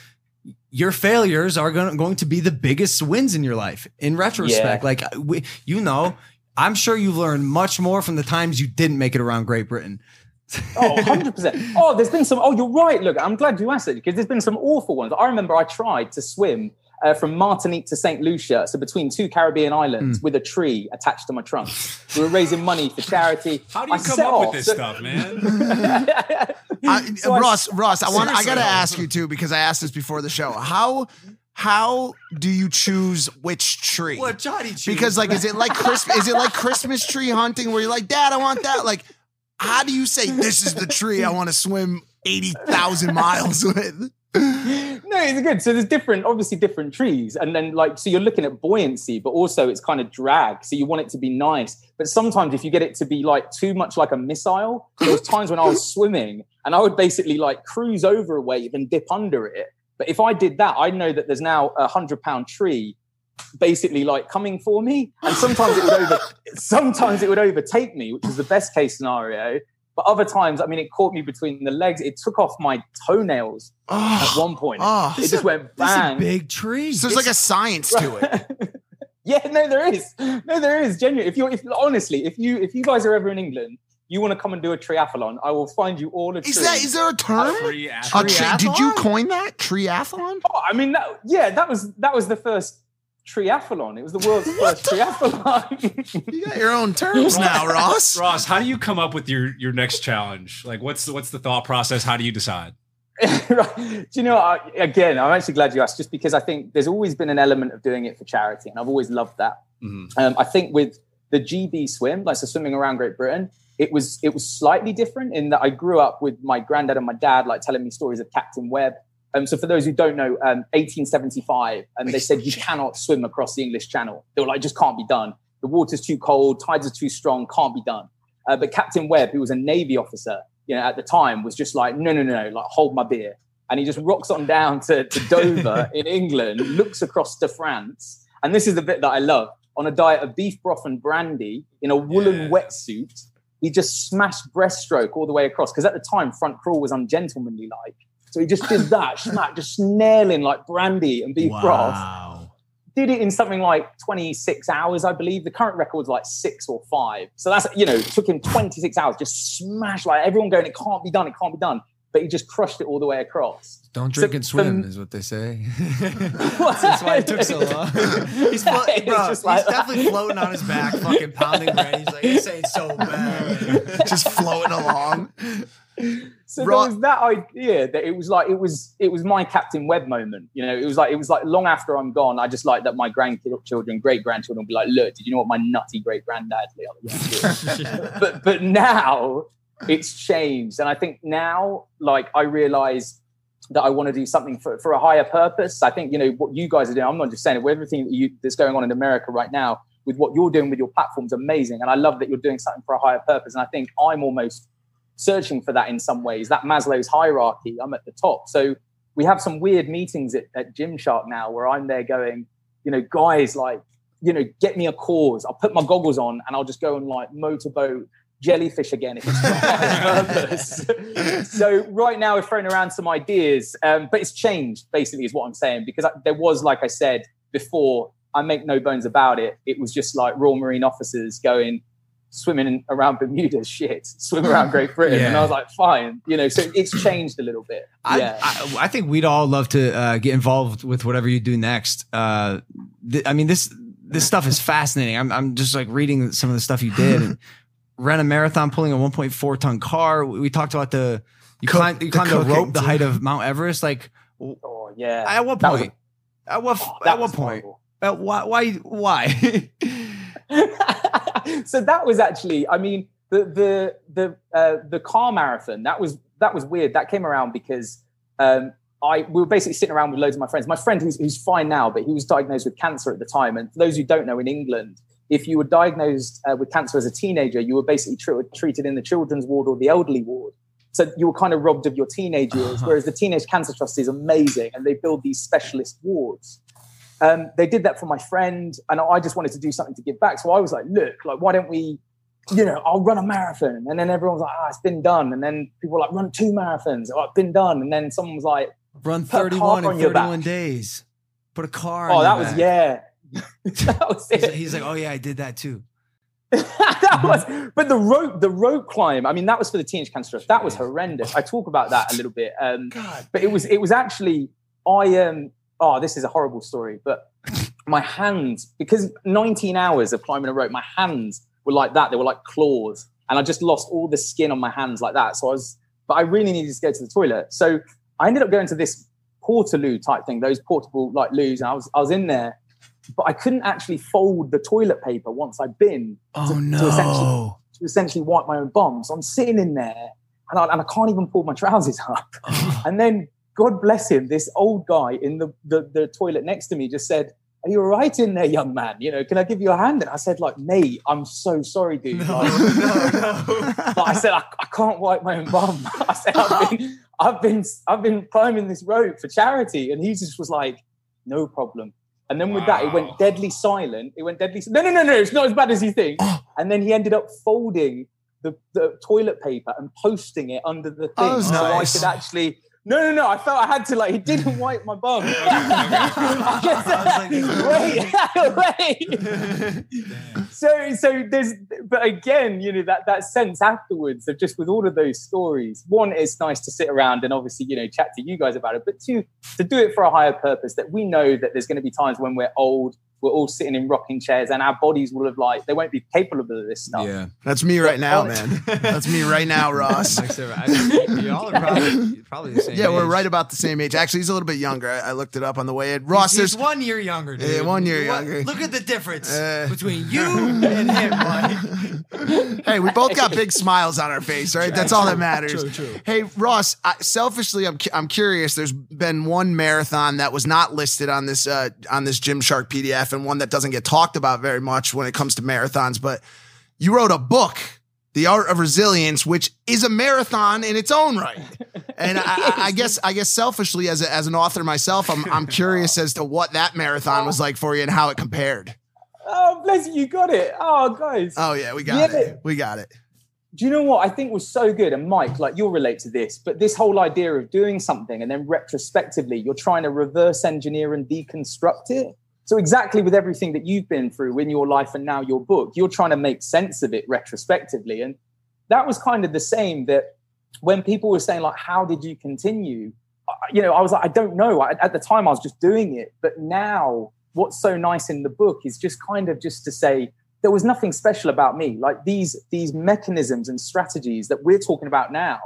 your failures are gonna, going to be the biggest wins in your life in retrospect. Yeah. Like, we, you know, I'm sure you've learned much more from the times you didn't make it around Great Britain. Oh, one hundred percent. Oh, there's been some. Oh, you're right. Look, I'm glad you asked it, because there's been some awful ones. I remember I tried to swim uh, from Martinique to Saint Lucia, so between two Caribbean islands, mm. with a tree attached to my trunk. We were raising money for charity. How do you I come up off. with this so, stuff, man? I, so Ross, I, Ross, I want. I gotta ask you too, because I asked this before the show. How? How do you choose which tree? What Johnny? Choose? Because like, is it like Christmas? Is it like Christmas tree hunting, where you're like, Dad, I want that, like. How do you say this is the tree I want to swim eighty thousand miles with? No, it's good. So there's different, obviously different trees. And then like, so you're looking at buoyancy, but also it's kind of drag. So you want it to be nice. But sometimes if you get it to be like too much like a missile, there was times when I was swimming and I would basically like cruise over a wave and dip under it. But if I did that, I know that there's now a hundred pound tree basically like coming for me, and sometimes it would over sometimes it would overtake me, which is the best case scenario. But other times, I mean, it caught me between the legs. It took off my toenails oh, at one point. Oh, it just a, went bang. This is a big tree. So there's it's, like a science to it. Yeah, no, there is. No, there is. Genuinely, if you, if honestly, if you, if you guys are ever in England, you want to come and do a triathlon, I will find you all a tree. Is that is there a term? A triathlon? A tri- did you coin that triathlon? Oh, I mean, that, yeah, that was that was the first. Triathlon. It was the world's first triathlon. You got your own terms now, Ross. Ross, how do you come up with your your next challenge? Like, what's the, what's the thought process? How do you decide? Right. Do you know? I, again, I'm actually glad you asked, just because I think there's always been an element of doing it for charity, and I've always loved that. Mm-hmm. Um, I think with the G B swim, like so swimming around Great Britain, it was it was slightly different in that I grew up with my granddad and my dad like telling me stories of Captain Webb. Um, so for those who don't know, um, eighteen seventy-five, and they said you cannot swim across the English Channel. They were like, just can't be done. The water's too cold, tides are too strong, can't be done. Uh, but Captain Webb, who was a Navy officer, you know, at the time, was just like, no, no, no, like hold my beer. And he just rocks on down to, to Dover in England, looks across to France. And this is the bit that I love. On a diet of beef broth and brandy in a woolen yeah. wetsuit, he just smashed breaststroke all the way across. Because at the time, front crawl was ungentlemanly like. So he just did that, smack, just snarling like brandy and beef wow. broth. Did it in something like twenty-six hours, I believe. The current record's like six or five. So that's, you know, it took him twenty-six hours, just smash, like everyone going, it can't be done, it can't be done. But he just crushed it all the way across. Don't drink so, and swim um, is what they say. That's why it took so long. He's, flo- bro, he's like definitely that. floating on his back, fucking pounding bread. He's like, this ain't so bad. Just floating along. So Rock. there was that idea that it was like it was it was my Captain Webb moment. You know, it was like it was like long after I'm gone, I just like that my grandchildren, great grandchildren, be like, look, did you know what my nutty great granddad did? But but now it's changed, and I think now like I realise that I want to do something for, for a higher purpose. I think you know what you guys are doing. I'm not just saying it. With everything that you, that's going on in America right now, with what you're doing with your platform's amazing, and I love that you're doing something for a higher purpose. And I think I'm almost searching for that in some ways, that Maslow's hierarchy. I'm at the top. So we have some weird meetings at, at Gymshark now where I'm there going, you know, guys, like, you know, get me a cause. I'll put my goggles on and I'll just go and like motorboat jellyfish again if it's not on purpose. So right now we're throwing around some ideas, um, but it's changed basically is what I'm saying, because I, there was, like I said before, I make no bones about it. It was just like Royal Marine officers going, swimming around Bermuda, shit, swim around Great Britain. Yeah. And I was like, fine, you know, so it's changed a little bit. I, yeah. I, I think we'd all love to uh, get involved with whatever you do next. Uh, th- I mean, this, this stuff is fascinating. I'm, I'm just like reading some of the stuff you did and ran a marathon, pulling a one point four ton car. We, we talked about the, you, Co- climb, you the climbed a rope, too. The height of Mount Everest. Like, oh yeah. At what that point? At what, oh, at what point? At why? Why? why? So that was actually, I mean, the the the uh, the car marathon. That was that was weird. That came around because um, I we were basically sitting around with loads of my friends. My friend who's who's fine now, but he was diagnosed with cancer at the time. And for those who don't know, in England, if you were diagnosed uh, with cancer as a teenager, you were basically tr- treated in the children's ward or the elderly ward. So you were kind of robbed of your teenage years, uh-huh. whereas the Teenage Cancer Trust is amazing and they build these specialist wards. Um, they did that for my friend and I just wanted to do something to give back. So I was like, look, like, why don't we, you know, I'll run a marathon. And then everyone was like, ah, oh, it's been done. And then people were like, run two marathons. Oh, it's been done. And then someone was like, run thirty-one in thirty-one days. Put a car on your back. Oh, that was, yeah. That was it. He's like, oh yeah, I did that too. That was, but the rope, the rope climb. I mean, that was for the Teenage Cancer. That was horrendous. I talk about that a little bit. Um, God, but it was, it was actually, I um, oh, this is a horrible story. But my hands, because nineteen hours of climbing a rope, my hands were like that. They were like claws, and I just lost all the skin on my hands like that. So I was, but I really needed to go to the toilet. So I ended up going to this portaloo type thing, those portable like loos, and I was, I was in there. But I couldn't actually fold the toilet paper once I'd been oh, to, no. to, essentially, to essentially wipe my own bum. So I'm sitting in there and I, and I can't even pull my trousers up. And then, God bless him, this old guy in the, the, the toilet next to me just said, are you all right in there, young man? You know, can I give you a hand? And I said, like, mate, I'm so sorry, dude. No, like, no, no. But I said, I, I can't wipe my own bum. I said, I've been, I've been, I've been climbing this rope for charity. And he just was like, no problem. And then with wow. that, it went deadly silent. It went deadly silent. No, no, no, no. It's not as bad as you think. And then he ended up folding the, the toilet paper and posting it under the thing. Oh, so nice. I could actually... No, no, no. I felt I had to, like, he didn't wipe my bum. I guess, I was like, wait, wait. so, so there's, but again, you know, that, that sense afterwards of just with all of those stories, one, it's nice to sit around and obviously, you know, chat to you guys about it, but two, to do it for a higher purpose that we know that there's going to be times when we're old, we're all sitting in rocking chairs and our bodies will have like, they won't be capable of this stuff. Yeah. That's me right now, man. That's me right now, Ross. Y'all are probably, probably the same yeah, age. We're right about the same age. Actually, he's a little bit younger. I, I looked it up on the way in. Ross, he's, there's he's one year younger, dude. Yeah, one year what? younger. Look at the difference uh, between you and him, Mike. Hey, we both got big smiles on our face, right? That's all that matters. True, true. Hey, Ross, I, selfishly, I'm, I'm curious. There's been one marathon that was not listed on this, uh, on this Gymshark P D F, and one that doesn't get talked about very much when it comes to marathons, but you wrote a book, The Art of Resilience, which is a marathon in its own right. And I, I guess, I guess selfishly as a, as an author myself, I'm, I'm curious as to what that marathon was like for you and how it compared. Oh, bless you. You got it. Oh, guys. Oh yeah, we got yeah. it. We got it. Do you know what I think was so good? And Mike, like you'll relate to this, but this whole idea of doing something and then retrospectively, you're trying to reverse engineer and deconstruct it. So exactly with everything that you've been through in your life and now your book, you're trying to make sense of it retrospectively. And that was kind of the same that when people were saying, like, how did you continue? You know, I was like, I don't know. I, at the time, I was just doing it. But now what's so nice in the book is just kind of just to say there was nothing special about me. Like these, these mechanisms and strategies that we're talking about now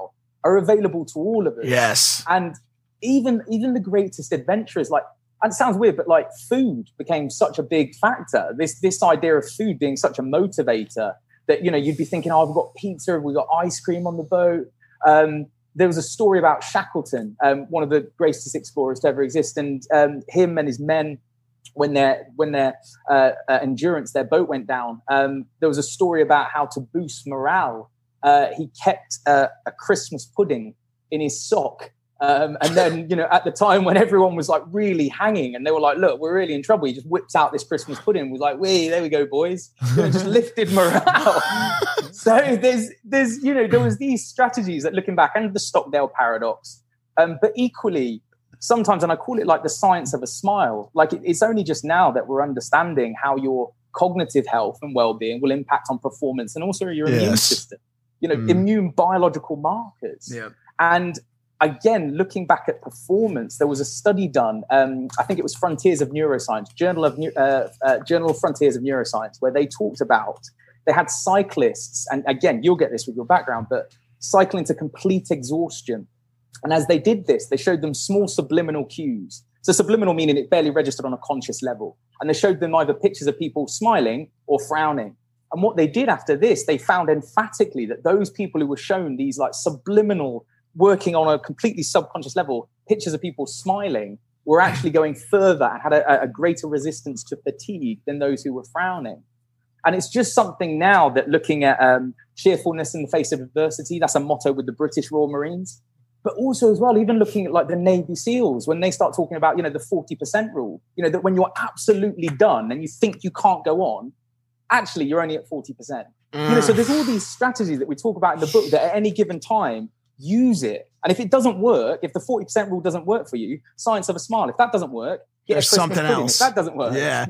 are available to all of us. Yes. And even, even the greatest adventurers, like, and it sounds weird, but like food became such a big factor. This this idea of food being such a motivator that, you know, you'd be thinking, oh, we've got pizza, we've got ice cream on the boat. Um, there was a story about Shackleton, um, one of the greatest explorers to ever exist. And um, him and his men, when their when their uh, uh, endurance, their boat went down, um, there was a story about how to boost morale. Uh, he kept uh, a Christmas pudding in his sock. Um, and then, you know, at the time when everyone was like really hanging and they were like, look, we're really in trouble. He just whips out this Christmas pudding. We're like, wait, there we go, boys. You know, just lifted morale. So there's, there's, you know, there was these strategies that looking back and the Stockdale Paradox. Um, but equally sometimes, and I call it like the science of a smile, like it, it's only just now that we're understanding how your cognitive health and well-being will impact on performance and also your yes. immune system, you know, mm. immune biological markers. Yeah. And again, looking back at performance, there was a study done. Um, I think it was Frontiers of Neuroscience, Journal of uh, uh, Journal of Frontiers of Neuroscience, where they talked about they had cyclists, and again, you'll get this with your background, but cycling to complete exhaustion. And as they did this, they showed them small subliminal cues. So subliminal meaning it barely registered on a conscious level. And they showed them either pictures of people smiling or frowning. And what they did after this, they found emphatically that those people who were shown these like subliminal, working on a completely subconscious level, pictures of people smiling were actually going further and had a, a greater resistance to fatigue than those who were frowning. And it's just something now that looking at um, cheerfulness in the face of adversity, that's a motto with the British Royal Marines. But also as well, even looking at like the Navy SEALs, when they start talking about, you know, the forty percent rule, you know, that when you're absolutely done and you think you can't go on, actually you're only at forty percent. Mm. You know, so there's all these strategies that we talk about in the book that at any given time, use it. And if it doesn't work, if the forty percent rule doesn't work for you, science of a smile. If that doesn't work, get a Christmas something pudding. Else. If that doesn't work. Yeah.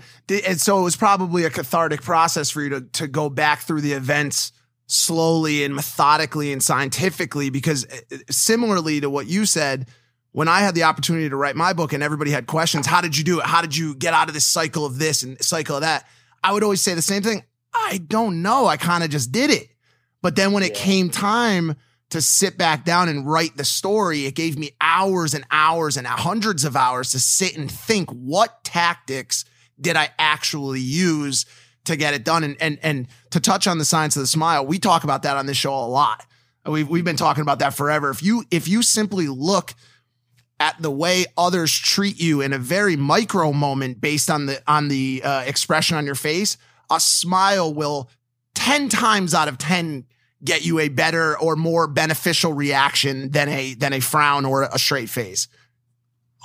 And so it was probably a cathartic process for you to, to go back through the events slowly and methodically and scientifically, because similarly to what you said, when I had the opportunity to write my book and everybody had questions, how did you do it? How did you get out of this cycle of this and cycle of that? I would always say the same thing. I don't know. I kind of just did it. But then when it yeah. came time to sit back down and write the story, it gave me hours and hours and hundreds of hours to sit and think, what tactics did I actually use to get it done? And and and to touch on the science of the smile, we talk about that on this show a lot. We've, we've been talking about that forever. If you if you simply look at the way others treat you in a very micro moment based on the, on the uh, expression on your face, a smile will ten times out of ten get you a better or more beneficial reaction than a than a frown or a straight face.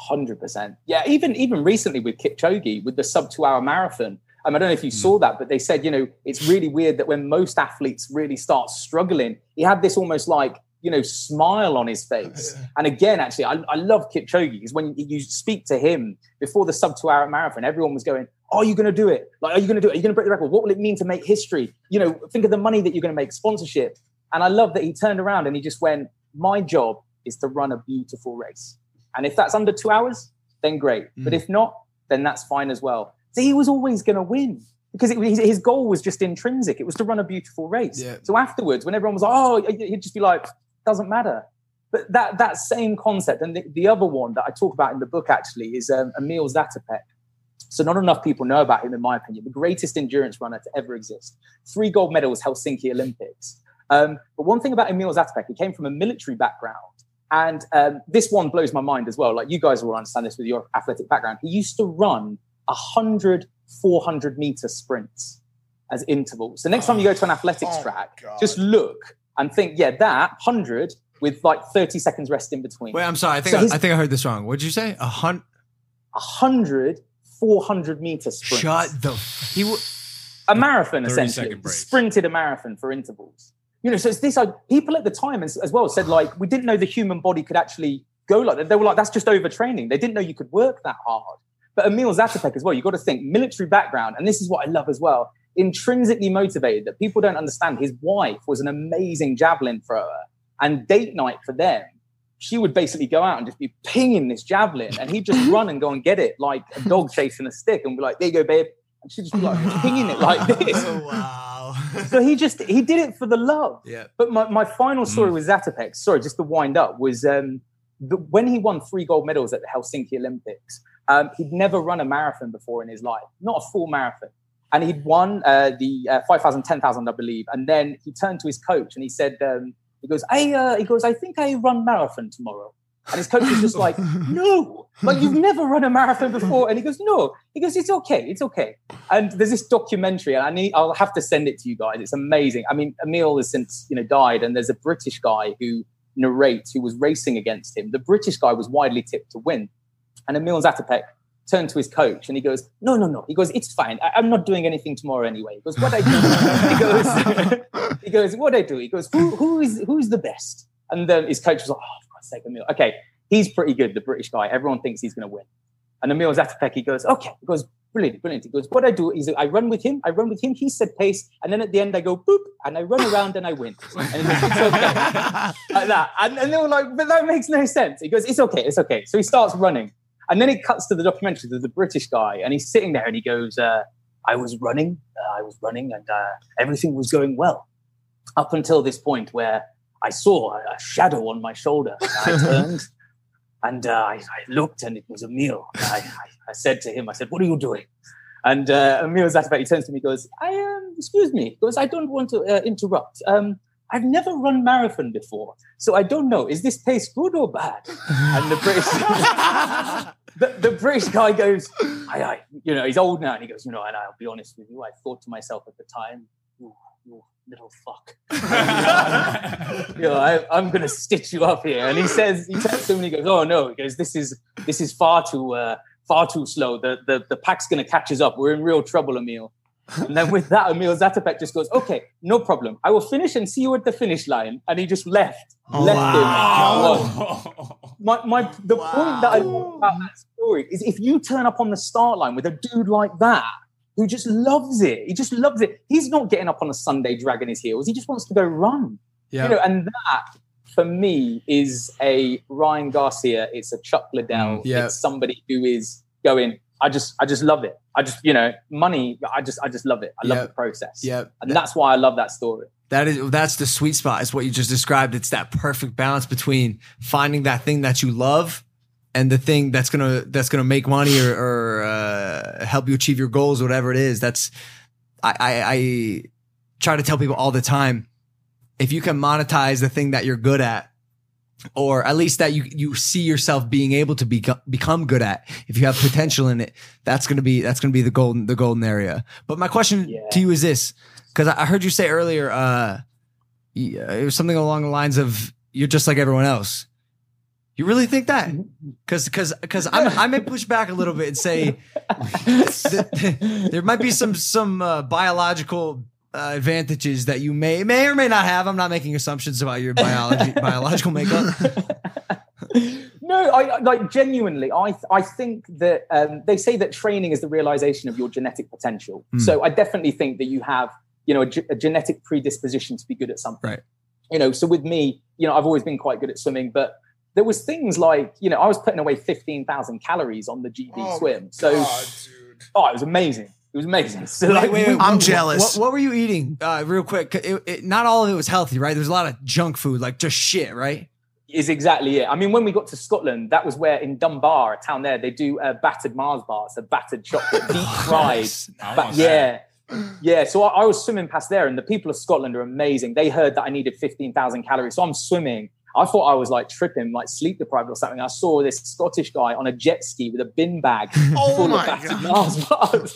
one hundred percent. Yeah, even even recently with Kipchoge, with the sub two hour marathon, um, I don't know if you mm. saw that, but they said, you know, it's really weird that when most athletes really start struggling, he had this almost like, you know, smile on his face. And again, actually, I, I love Kipchoge because when you speak to him before the sub two hour marathon, everyone was going, are you going to do it? Like, are you going to do it? Are you going to break the record? What will it mean to make history? You know, think of the money that you're going to make, sponsorship. And I love that he turned around and he just went, my job is to run a beautiful race. And if that's under two hours, then great. Mm. But if not, then that's fine as well. So he was always going to win. Because it, his goal was just intrinsic. It was to run a beautiful race. Yeah. So afterwards, when everyone was like, oh, he'd just be like, doesn't matter. But that that same concept, and the, the other one that I talk about in the book actually is um, Emil Zátopek. So not enough people know about him, in my opinion, the greatest endurance runner to ever exist. Three gold medals, Helsinki Olympics. Um, but one thing about Emil Zátopek, he came from a military background. And um, this one blows my mind as well. Like, you guys will understand this with your athletic background. He used to run one hundred, four hundred meter sprints as intervals. So next time you go to an athletics oh, track, God. just look and think, yeah, that one hundred with like thirty seconds rest in between. Wait, I'm sorry. I think, so I, his, I, think I heard this wrong. What did you say? A hundred? A hundred. four hundred meter sprint. Shut the... He w- a marathon, essentially. Sprinted a marathon for intervals. You know, so it's this... Like, people at the time as, as well said, like, we didn't know the human body could actually go like that. They were like, that's just overtraining. They didn't know you could work that hard. But Emil Zátopek as well, you've got to think, military background, and this is what I love as well, intrinsically motivated, that people don't understand. His wife was an amazing javelin thrower, and date night for them, she would basically go out and just be pinging this javelin, and he'd just run and go and get it like a dog chasing a stick and be like, there you go, babe. And she'd just be like, wow. pinging it like this. Oh, wow. So he just, he did it for the love. Yeah. But my, my final story mm. with Zátopek, sorry, just to wind up, was um, the, when he won three gold medals at the Helsinki Olympics, um, he'd never run a marathon before in his life, not a full marathon. And he'd won uh, the uh, five thousand, ten thousand, I believe. And then he turned to his coach and he said, um, He goes, I, uh, he goes, I think I run marathon tomorrow. And his coach is just like, no, like you've never run a marathon before. And he goes, no. He goes, it's okay, it's okay. And there's this documentary, and I need, I'll have to send it to you guys. It's amazing. I mean, Emil has since, you know, died, and there's a British guy who narrates who was racing against him. The British guy was widely tipped to win. And Emil Zátopek turned to his coach and he goes, no, no, no. He goes, it's fine. I- I'm not doing anything tomorrow anyway. He goes, what I do? he goes, he goes, what I do? He goes, who, who is who is the best? And then his coach was like, oh, for God's sake, Emil. Okay, he's pretty good, the British guy. Everyone thinks he's going to win. And Emil Zátopek, he goes, okay. He goes, brilliant, brilliant. He goes, what I do is I run with him. I run with him. He set pace. And then at the end, I go, boop. And I run around and I win. And he goes, it's okay. Like that. And, and they were like, but that makes no sense. He goes, it's okay, it's okay. So he starts running. And then it cuts to the documentary of the British guy, and he's sitting there and he goes, uh, I was running, uh, I was running, and uh, everything was going well up until this point where I saw a shadow on my shoulder. And I turned And uh, I, I looked, and it was Emil. I, I, I said to him, I said, "What are you doing?" And uh, Emil Zátopek, he turns to me, goes, "I um, excuse me, because I don't want to uh, interrupt. Um, I've never run marathon before, so I don't know. Is this pace good or bad?" And the British, the, the British guy goes, "Aye, aye." You know, he's old now, and he goes, "You know, and I'll be honest with you. I thought to myself at the time, you, you little fuck. you know, I, I'm going to stitch you up here." And he says, he tells him, and he goes, "Oh no," he goes, "This is this is far too." Uh, Far too slow. The, the the pack's going to catch us up. We're in real trouble, Emil." And then with that, Emil Zátopek just goes, "Okay, no problem. I will finish and see you at the finish line." And he just left. Oh, left wow. him. Oh. My, my, the wow. point that I love about that story is if you turn up on the start line with a dude like that, who just loves it, he just loves it. He's not getting up on a Sunday dragging his heels. He just wants to go run. Yeah. You know, and that... for me, is a Ryan Garcia, it's a Chuck Liddell, yeah. it's somebody who is going, I just I just love it. I just, you know, money, I just I just love it. I love yeah. the process. Yeah. And that, that's why I love that story. That is, that's the sweet spot. It's what you just described. It's that perfect balance between finding that thing that you love and the thing that's gonna that's gonna make money or, or uh, help you achieve your goals, whatever it is. That's I, I, I try to tell people all the time. If you can monetize the thing that you're good at, or at least that you, you see yourself being able to be, become good at, if you have potential in it, that's going to be, that's going to be the golden, the golden area. But my question yeah. to you is this, because I heard you say earlier, uh, it was something along the lines of you're just like everyone else. You really think that? Because because because I may push back a little bit and say that there might be some some uh, biological Uh, advantages that you may may or may not have. I'm not making assumptions about your biology, biological makeup. No, I like genuinely. I I think that um, they say that training is the realization of your genetic potential. Mm. So I definitely think that you have, you know, a, a genetic predisposition to be good at something. Right. You know, so with me, you know, I've always been quite good at swimming, but there was things like, you know, I was putting away fifteen thousand calories on the G B oh swim. So, God, dude. oh, it was amazing. It was amazing. So wait, like, wait, wait, I'm what, jealous. What, what were you eating? Uh, real quick. It, it, not all of it was healthy, right? There's a lot of junk food, like just shit, right? Is exactly it. I mean, when we got to Scotland, that was where in Dunbar, a town there, they do uh, battered Mars bars, a battered chocolate, deep fried. ba- yeah. Yeah. So I, I was swimming past there, and the people of Scotland are amazing. They heard that I needed fifteen thousand calories. So I'm swimming. I thought I was like tripping, like sleep deprived or something. I saw this Scottish guy on a jet ski with a bin bag oh full of battered Mars bars.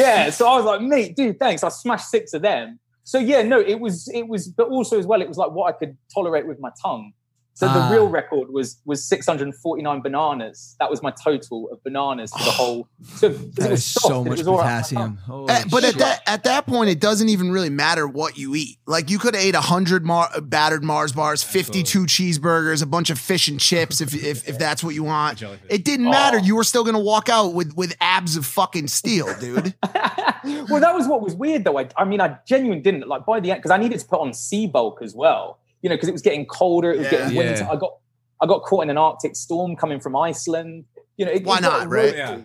Yeah, so I was like, "Mate, dude, thanks." I smashed six of them. So yeah, no, it was it was, but also as well, it was like what I could tolerate with my tongue. So ah. the real record was was six hundred forty-nine bananas. That was my total of bananas for the whole. So that it was soft, so much it was potassium. Right at, but shit. at that at that point, it doesn't even really matter what you eat. Like you could have ate one hundred Mar- battered Mars bars, fifty-two cheeseburgers, a bunch of fish and chips if if, if that's what you want. It didn't matter. Oh. You were still going to walk out with with abs of fucking steel, dude. Well, that was what was weird though. I, I mean, I genuinely didn't like by the end because I needed to put on sea bulk as well. You know, because it was getting colder, it was yeah, getting winter. Yeah. I got, I got caught in an Arctic storm coming from Iceland. You know, it, why it not, right? Yeah.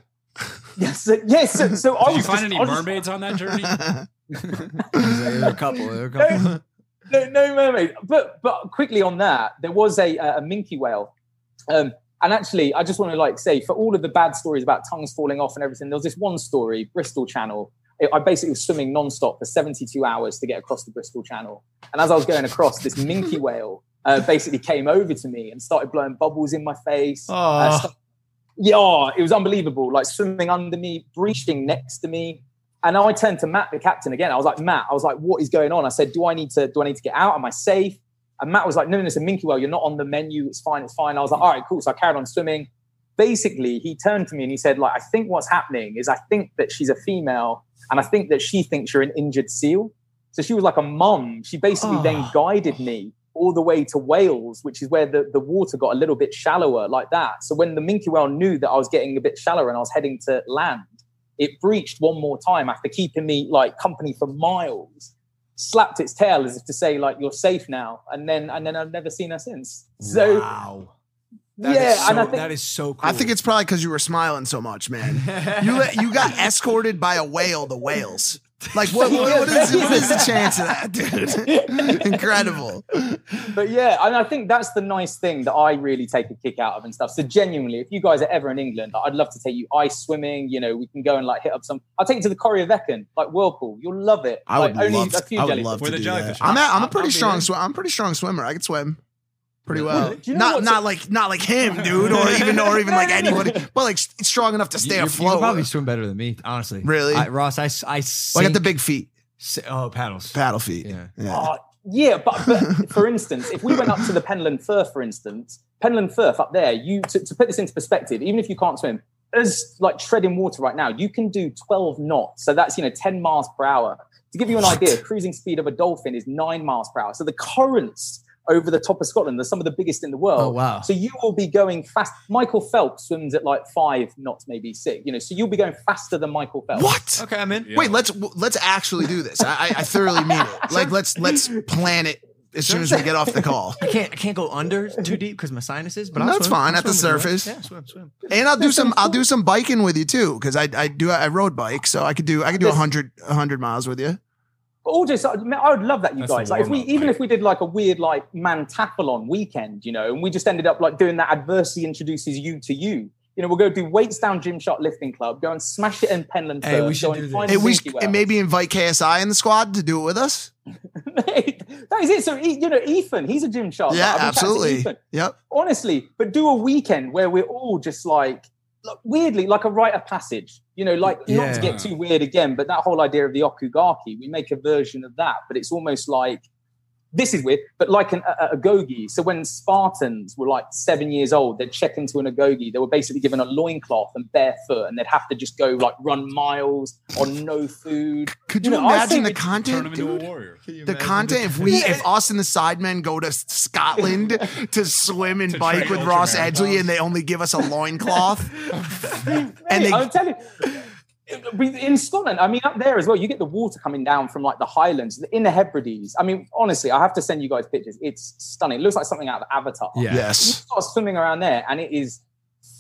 Yes, yes. So, so I was. Did you find just, any mermaids just, on that journey? There were a couple. There were a couple. No, no, no mermaids. But, but quickly on that, there was a a minke whale, um, and actually, I just want to like say for all of the bad stories about tongues falling off and everything, there was this one story, Bristol Channel. I basically was swimming nonstop for seventy-two hours to get across the Bristol Channel. And as I was going across, this minke whale uh, basically came over to me and started blowing bubbles in my face. Uh, started, yeah, it was unbelievable. Like swimming under me, breaching next to me. And I turned to Matt, the captain, again. I was like, Matt, I was like, what is going on? I said, do I need to, do I need to get out? Am I safe? And Matt was like, no, no, it's a minke whale. You're not on the menu. It's fine. It's fine. I was like, all right, cool. So I carried on swimming. Basically, he turned to me and he said, like, I think what's happening is I think that she's a female. And I think that she thinks you're an injured seal. So she was like a mum. She basically oh. then guided me all the way to Wales, which is where the, the water got a little bit shallower like that. So when the minke whale knew that I was getting a bit shallower and I was heading to land, it breached one more time after keeping me like company for miles, slapped its tail as if to say like, you're safe now. And then, and then I've never seen her since. So, wow. That yeah, is so, and I think, that is so cool. I think it's probably because you were smiling so much, man. you you got escorted by a whale to Wales. Like, what, what, what, is, what is the chance of that, dude? Incredible. But yeah, I mean, I think that's the nice thing that I really take a kick out of and stuff. So genuinely, if you guys are ever in England, I'd love to take you ice swimming. You know, we can go and like hit up some. I'll take you to the Corryvreckan, like whirlpool. You'll love it. I would like, love. Only to, a few I would jellyfish. love to do that. I'm, at, I'm a pretty strong. Sw I'm pretty strong swimmer. I can swim pretty well. Do you know not not like not like him, dude, or even or even like anyone, but like strong enough to stay you, afloat. You probably swim better than me, honestly. Really, I, Ross? I I sink, like at the big feet. Oh, paddles, paddle feet. Yeah, yeah. Uh, yeah but, but for instance, if we went up to the Pentland Firth, for instance, Pentland Firth up there, you to, to put this into perspective, even if you can't swim, as like treading water right now, you can do twelve knots. So that's you know ten miles per hour. To give you an idea, cruising speed of a dolphin is nine miles per hour. So the currents over the top of Scotland, they're some of the biggest in the world. Oh, wow. So you will be going fast. Michael Phelps swims at like five knots, maybe six. You know, so you'll be going faster than Michael Phelps. What? Okay, I'm in. Yeah. Wait, let's let's actually do this. I, I thoroughly mean it. Like, let's let's plan it as soon as we get off the call. I can't I can't go under too deep because my sinuses. But I'll that's swim, fine I'll at swim, the surface. Yeah, swim, swim. And I'll do some I'll do some biking with you too because I I do I rode bike, so I could do I could do a hundred a hundred miles with you. Also, so, I would love that, you That's guys. Like, if we, even if we did like a weird like mantathlon weekend, you know, and we just ended up like doing that adversity introduces you to you. You know, we'll go do weights down Gymshark lifting club, go and smash it in Pentland Firth. Hey, we should do this. Hey, we should, and maybe invite K S I in the squad to do it with us. Mate, that is it. So, you know, Ethan, he's a Gymshark. Yeah, like, absolutely. Yep. Honestly, but do a weekend where we're all just like, Like, weirdly, like a rite of passage, you know, like yeah. not to get too weird again, but that whole idea of the okugaki, we make a version of that, but it's almost like, this is weird, but like an a, a gogi. So when Spartans were like seven years old, they'd check into an agogi. They were basically given a loincloth and barefoot, and they'd have to just go like run miles on no food. Could you, you know, imagine the content? Turn him into a warrior. The content if we, if us and the sidemen go to Scotland to swim and to bike with Ross Edgley, and they only give us a loincloth, and they. I'm telling you. In Scotland, I mean, up there as well, you get the water coming down from like the Highlands, the Inner Hebrides. I mean, honestly, I have to send you guys pictures. It's stunning. It looks like something out of Avatar. Yeah. Yes. You start swimming around there and it is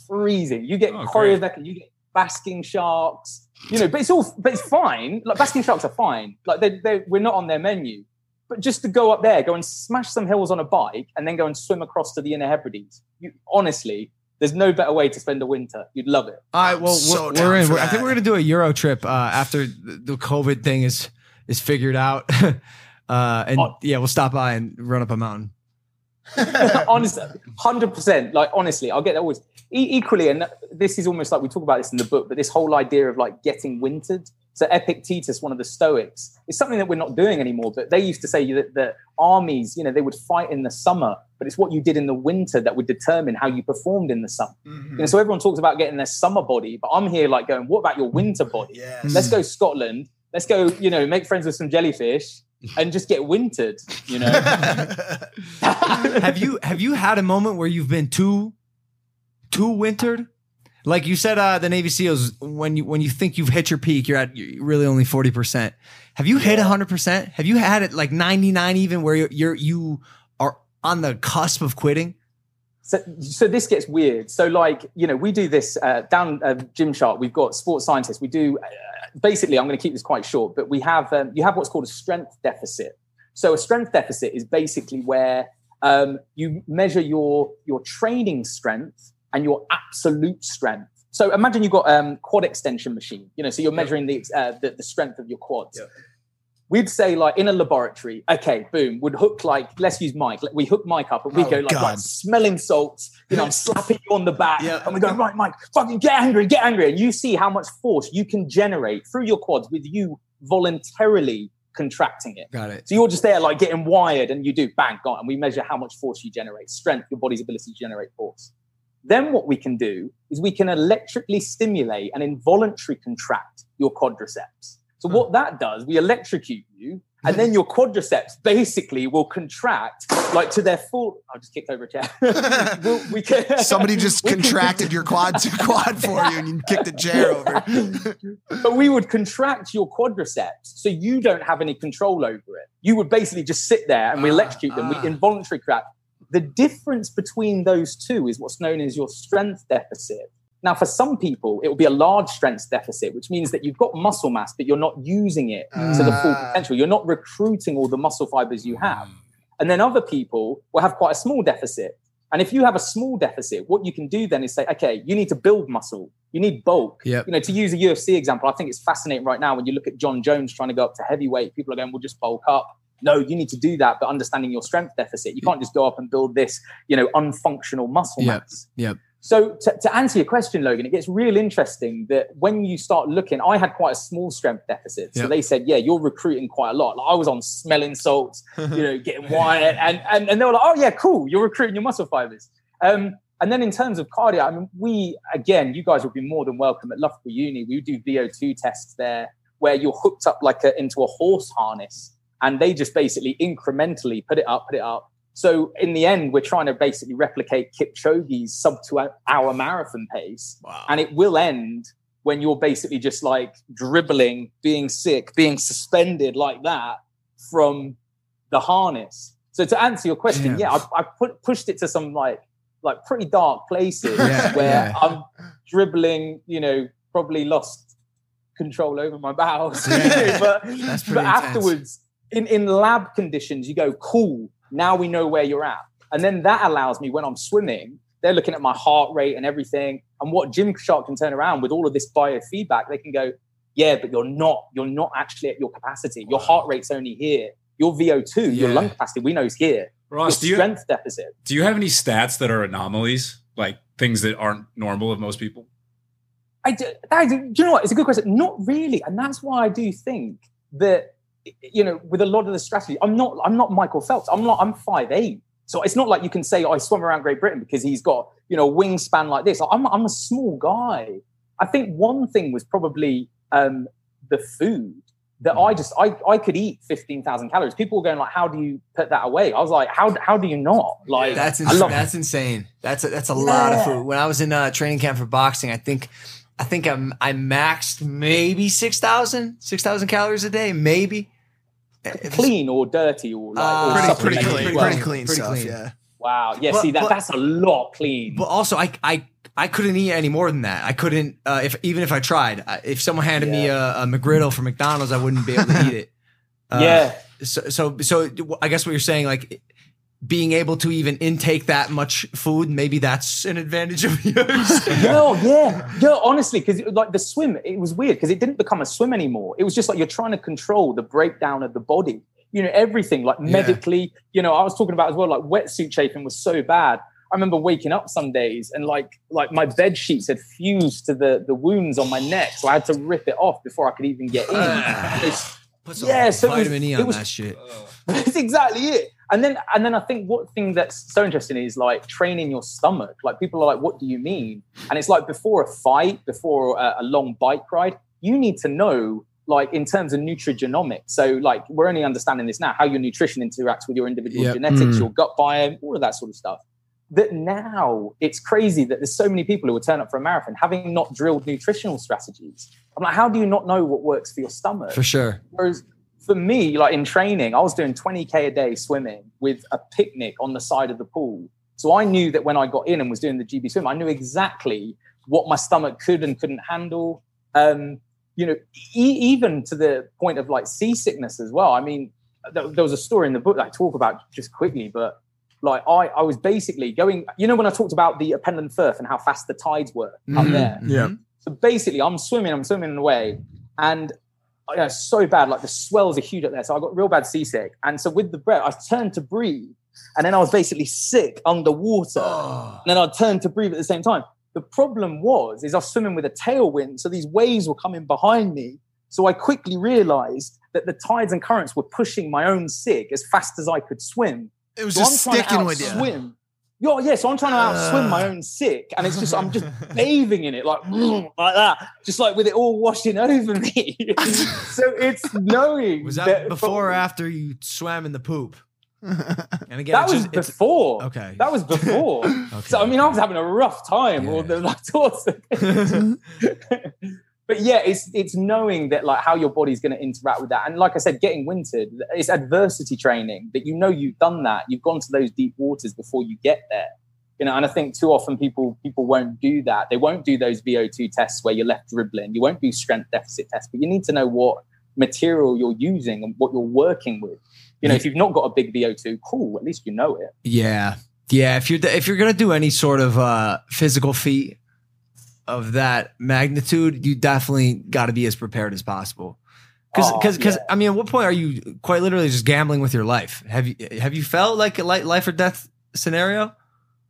freezing. You get oh, Corryvreckan, you get basking sharks, you know, but it's all, but it's fine. Like basking sharks are fine. Like they, they, we're not on their menu. But just to go up there, go and smash some hills on a bike and then go and swim across to the Inner Hebrides. You, honestly... There's no better way to spend the winter. You'd love it. All right. Well, so we're, we're in. We're, I think we're going to do a Euro trip uh, after the COVID thing is is figured out. uh, and oh. yeah, we'll stop by and run up a mountain. Honestly, one hundred percent. Like, honestly, I'll get that always. E equally, and this is almost like we talk about this in the book, but this whole idea of like getting wintered. So Epictetus, one of the Stoics, it's something that we're not doing anymore, but they used to say that the armies, you know, they would fight in the summer, but it's what you did in the winter that would determine how you performed in the summer. Mm-hmm. You know, so everyone talks about getting their summer body, but I'm here like going, what about your winter body? Yes. Let's go Scotland. Let's go, you know, make friends with some jellyfish and just get wintered, you know? have you have you had a moment where you've been too, too wintered? Like you said, uh, the Navy SEALs, when you when you think you've hit your peak, you're at you're really only forty percent. Have you hit one hundred percent? Have you had it like ninety-nine even where you're, you're, you are on the cusp of quitting? So, so this gets weird. So like, you know, we do this uh, down uh, Gymshark. We've got sports scientists. We do uh, basically, I'm going to keep this quite short, but we have um, you have what's called a strength deficit. So a strength deficit is basically where um, you measure your your training strength and your absolute strength. So imagine you've got a um, quad extension machine, you know, so you're measuring the, uh, the, the strength of your quads. Yeah. We'd say like in a laboratory, okay, boom, would hook like, let's use Mike. We hook Mike up and we oh, go like, like smelling salts, you know, I'm slapping you on the back yeah. and we go, right, Mike, fucking get angry, get angry. And you see how much force you can generate through your quads with you voluntarily contracting it. Got it. So you're just there like getting wired and you do bang, gone. And we measure how much force you generate, strength, your body's ability to generate force. Then what we can do is we can electrically stimulate and involuntarily contract your quadriceps. So what that does, we electrocute you, and then your quadriceps basically will contract like to their full. I just kicked over a chair. we'll, we can, Somebody just contracted your quad to quad for you, and you kicked a chair over. But we would contract your quadriceps, so you don't have any control over it. You would basically just sit there, and we electrocute them. We involuntarily contract. The difference between those two is what's known as your strength deficit. Now, for some people, it will be a large strength deficit, which means that you've got muscle mass, but you're not using it uh. to the full potential. You're not recruiting all the muscle fibers you have. And then other people will have quite a small deficit. And if you have a small deficit, what you can do then is say, okay, you need to build muscle. You need bulk. Yep. You know, to use a U F C example, I think it's fascinating right now when you look at John Jones trying to go up to heavyweight, people are going, well, just bulk up. No, you need to do that, but understanding your strength deficit. You can't just go up and build this, you know, unfunctional muscle yep. mass. Yep. So to, to answer your question, Logan, it gets real interesting that when you start looking, I had quite a small strength deficit. So yep. they said, yeah, you're recruiting quite a lot. Like I was on smelling salts, you know, getting wired. And, and, and they were like, oh, yeah, cool. You're recruiting your muscle fibers. Um, and then in terms of cardio, I mean, we, again, you guys would be more than welcome at Loughborough Uni. We would do V O two tests there where you're hooked up like a, into a horse harness. And they just basically incrementally put it up, put it up. So in the end, we're trying to basically replicate Kipchoge's sub two hour marathon pace. Wow. And it will end when you're basically just like dribbling, being sick, being suspended like that from the harness. So to answer your question, yeah, yeah I, I put, pushed it to some like, like pretty dark places yeah, where yeah. I'm dribbling, you know, probably lost control over my bowels. Yeah. but but afterwards, in, in lab conditions, you go, cool. Now we know where you're at. And then that allows me when I'm swimming, they're looking at my heart rate and everything. And what Gymshark can turn around with all of this biofeedback, they can go, yeah, but you're not, you're not actually at your capacity. Your heart rate's only here. Your V O two, yeah. your lung capacity, we know is here. Ross, your do strength you, deficit. Do you have any stats that are anomalies? Like things that aren't normal of most people? I do, I do, do you know what? It's a good question. Not really. And that's why I do think that you know, with a lot of the strategy, I'm not, I'm not Michael Phelps. I'm not, I'm five eight. So it's not like you can say, oh, I swim around Great Britain because he's got, you know, a wingspan like this. I'm, I'm a small guy. I think one thing was probably um, the food that I just, I, I could eat fifteen thousand calories. People were going like, how do you put that away? I was like, how, how do you not? Like, that's, ins- I love- that's insane. That's a, that's a yeah. lot of food. When I was in uh training camp for boxing, I think, I think I'm, I maxed maybe six thousand calories a day, maybe. Clean or dirty or like uh, or pretty, pretty clean, well. pretty clean, pretty stuff, clean. Yeah. Wow. Yeah. But, see that but, that's a lot clean. But also, I I I couldn't eat any more than that. I couldn't. Uh, if even if I tried, I, if someone handed yeah. me a, a McGriddle from McDonald's, I wouldn't be able to eat it. Uh, yeah. So so so I guess what you're saying, like being able to even intake that much food, maybe that's an advantage of yours. No, yeah. Yeah, honestly, because like the swim, it was weird because it didn't become a swim anymore. It was just like you're trying to control the breakdown of the body. You know, everything, like medically, yeah. you know, I was talking about as well, like wetsuit chafing was so bad. I remember waking up some days and like like my bed sheets had fused to the, the wounds on my neck. So I had to rip it off before I could even get in. It's, Put some yeah, so vitamin it was, E on it was, that shit. That's exactly it. And then, and then I think what thing that's so interesting is like training your stomach. Like people are like, what do you mean? And it's like before a fight, before a, a long bike ride, you need to know like in terms of nutrigenomics. So like, we're only understanding this now, how your nutrition interacts with your individual yep. genetics, mm. your gut biome, all of that sort of stuff. That now it's crazy that there's so many people who will turn up for a marathon having not drilled nutritional strategies. I'm like, how do you not know what works for your stomach? For sure. Whereas, for me, like in training, I was doing twenty K a day swimming with a picnic on the side of the pool. So I knew that when I got in and was doing the G B swim, I knew exactly what my stomach could and couldn't handle. Um, you know, e- even to the point of like seasickness as well. I mean, th- there was a story in the book that I talk about just quickly, but like I, I was basically going, you know, when I talked about the Pentland Firth and how fast the tides were mm-hmm. up there. Yeah. So basically I'm swimming, I'm swimming away and yeah, so bad. Like the swells are huge up there. So I got real bad seasick. And so with the breath, I turned to breathe. And then I was basically sick underwater. Oh. And then I turned to breathe at the same time. The problem was, is I was swimming with a tailwind. So these waves were coming behind me. So I quickly realized that the tides and currents were pushing my own sick as fast as I could swim. It was so just sticking with you. Swim. Yo, yeah, so I'm trying to outswim my own sick, and it's just I'm just bathing in it, like like that, just like with it all washing over me. So it's knowing. Was that, that before from, or after you swam in the poop? And again, that was just, before. Okay, that was before. Okay. So I mean, I was having a rough time. Yeah. All the like, torso. But yeah, it's it's knowing that like how your body's going to interact with that, and like I said, getting wintered, it's adversity training. That you know you've done that, you've gone to those deep waters before you get there. You know, and I think too often people people won't do that. They won't do those V O two tests where you're left dribbling. You won't do strength deficit tests, but you need to know what material you're using and what you're working with. You know, if you've not got a big V O two, cool, at least you know it. Yeah. Yeah. If you're, if you're going to do any sort of uh, physical feat of that magnitude, you definitely got to be as prepared as possible. Because, because, because, I mean, at what point are you quite literally just gambling with your life? Have you, have you felt like a life or death scenario?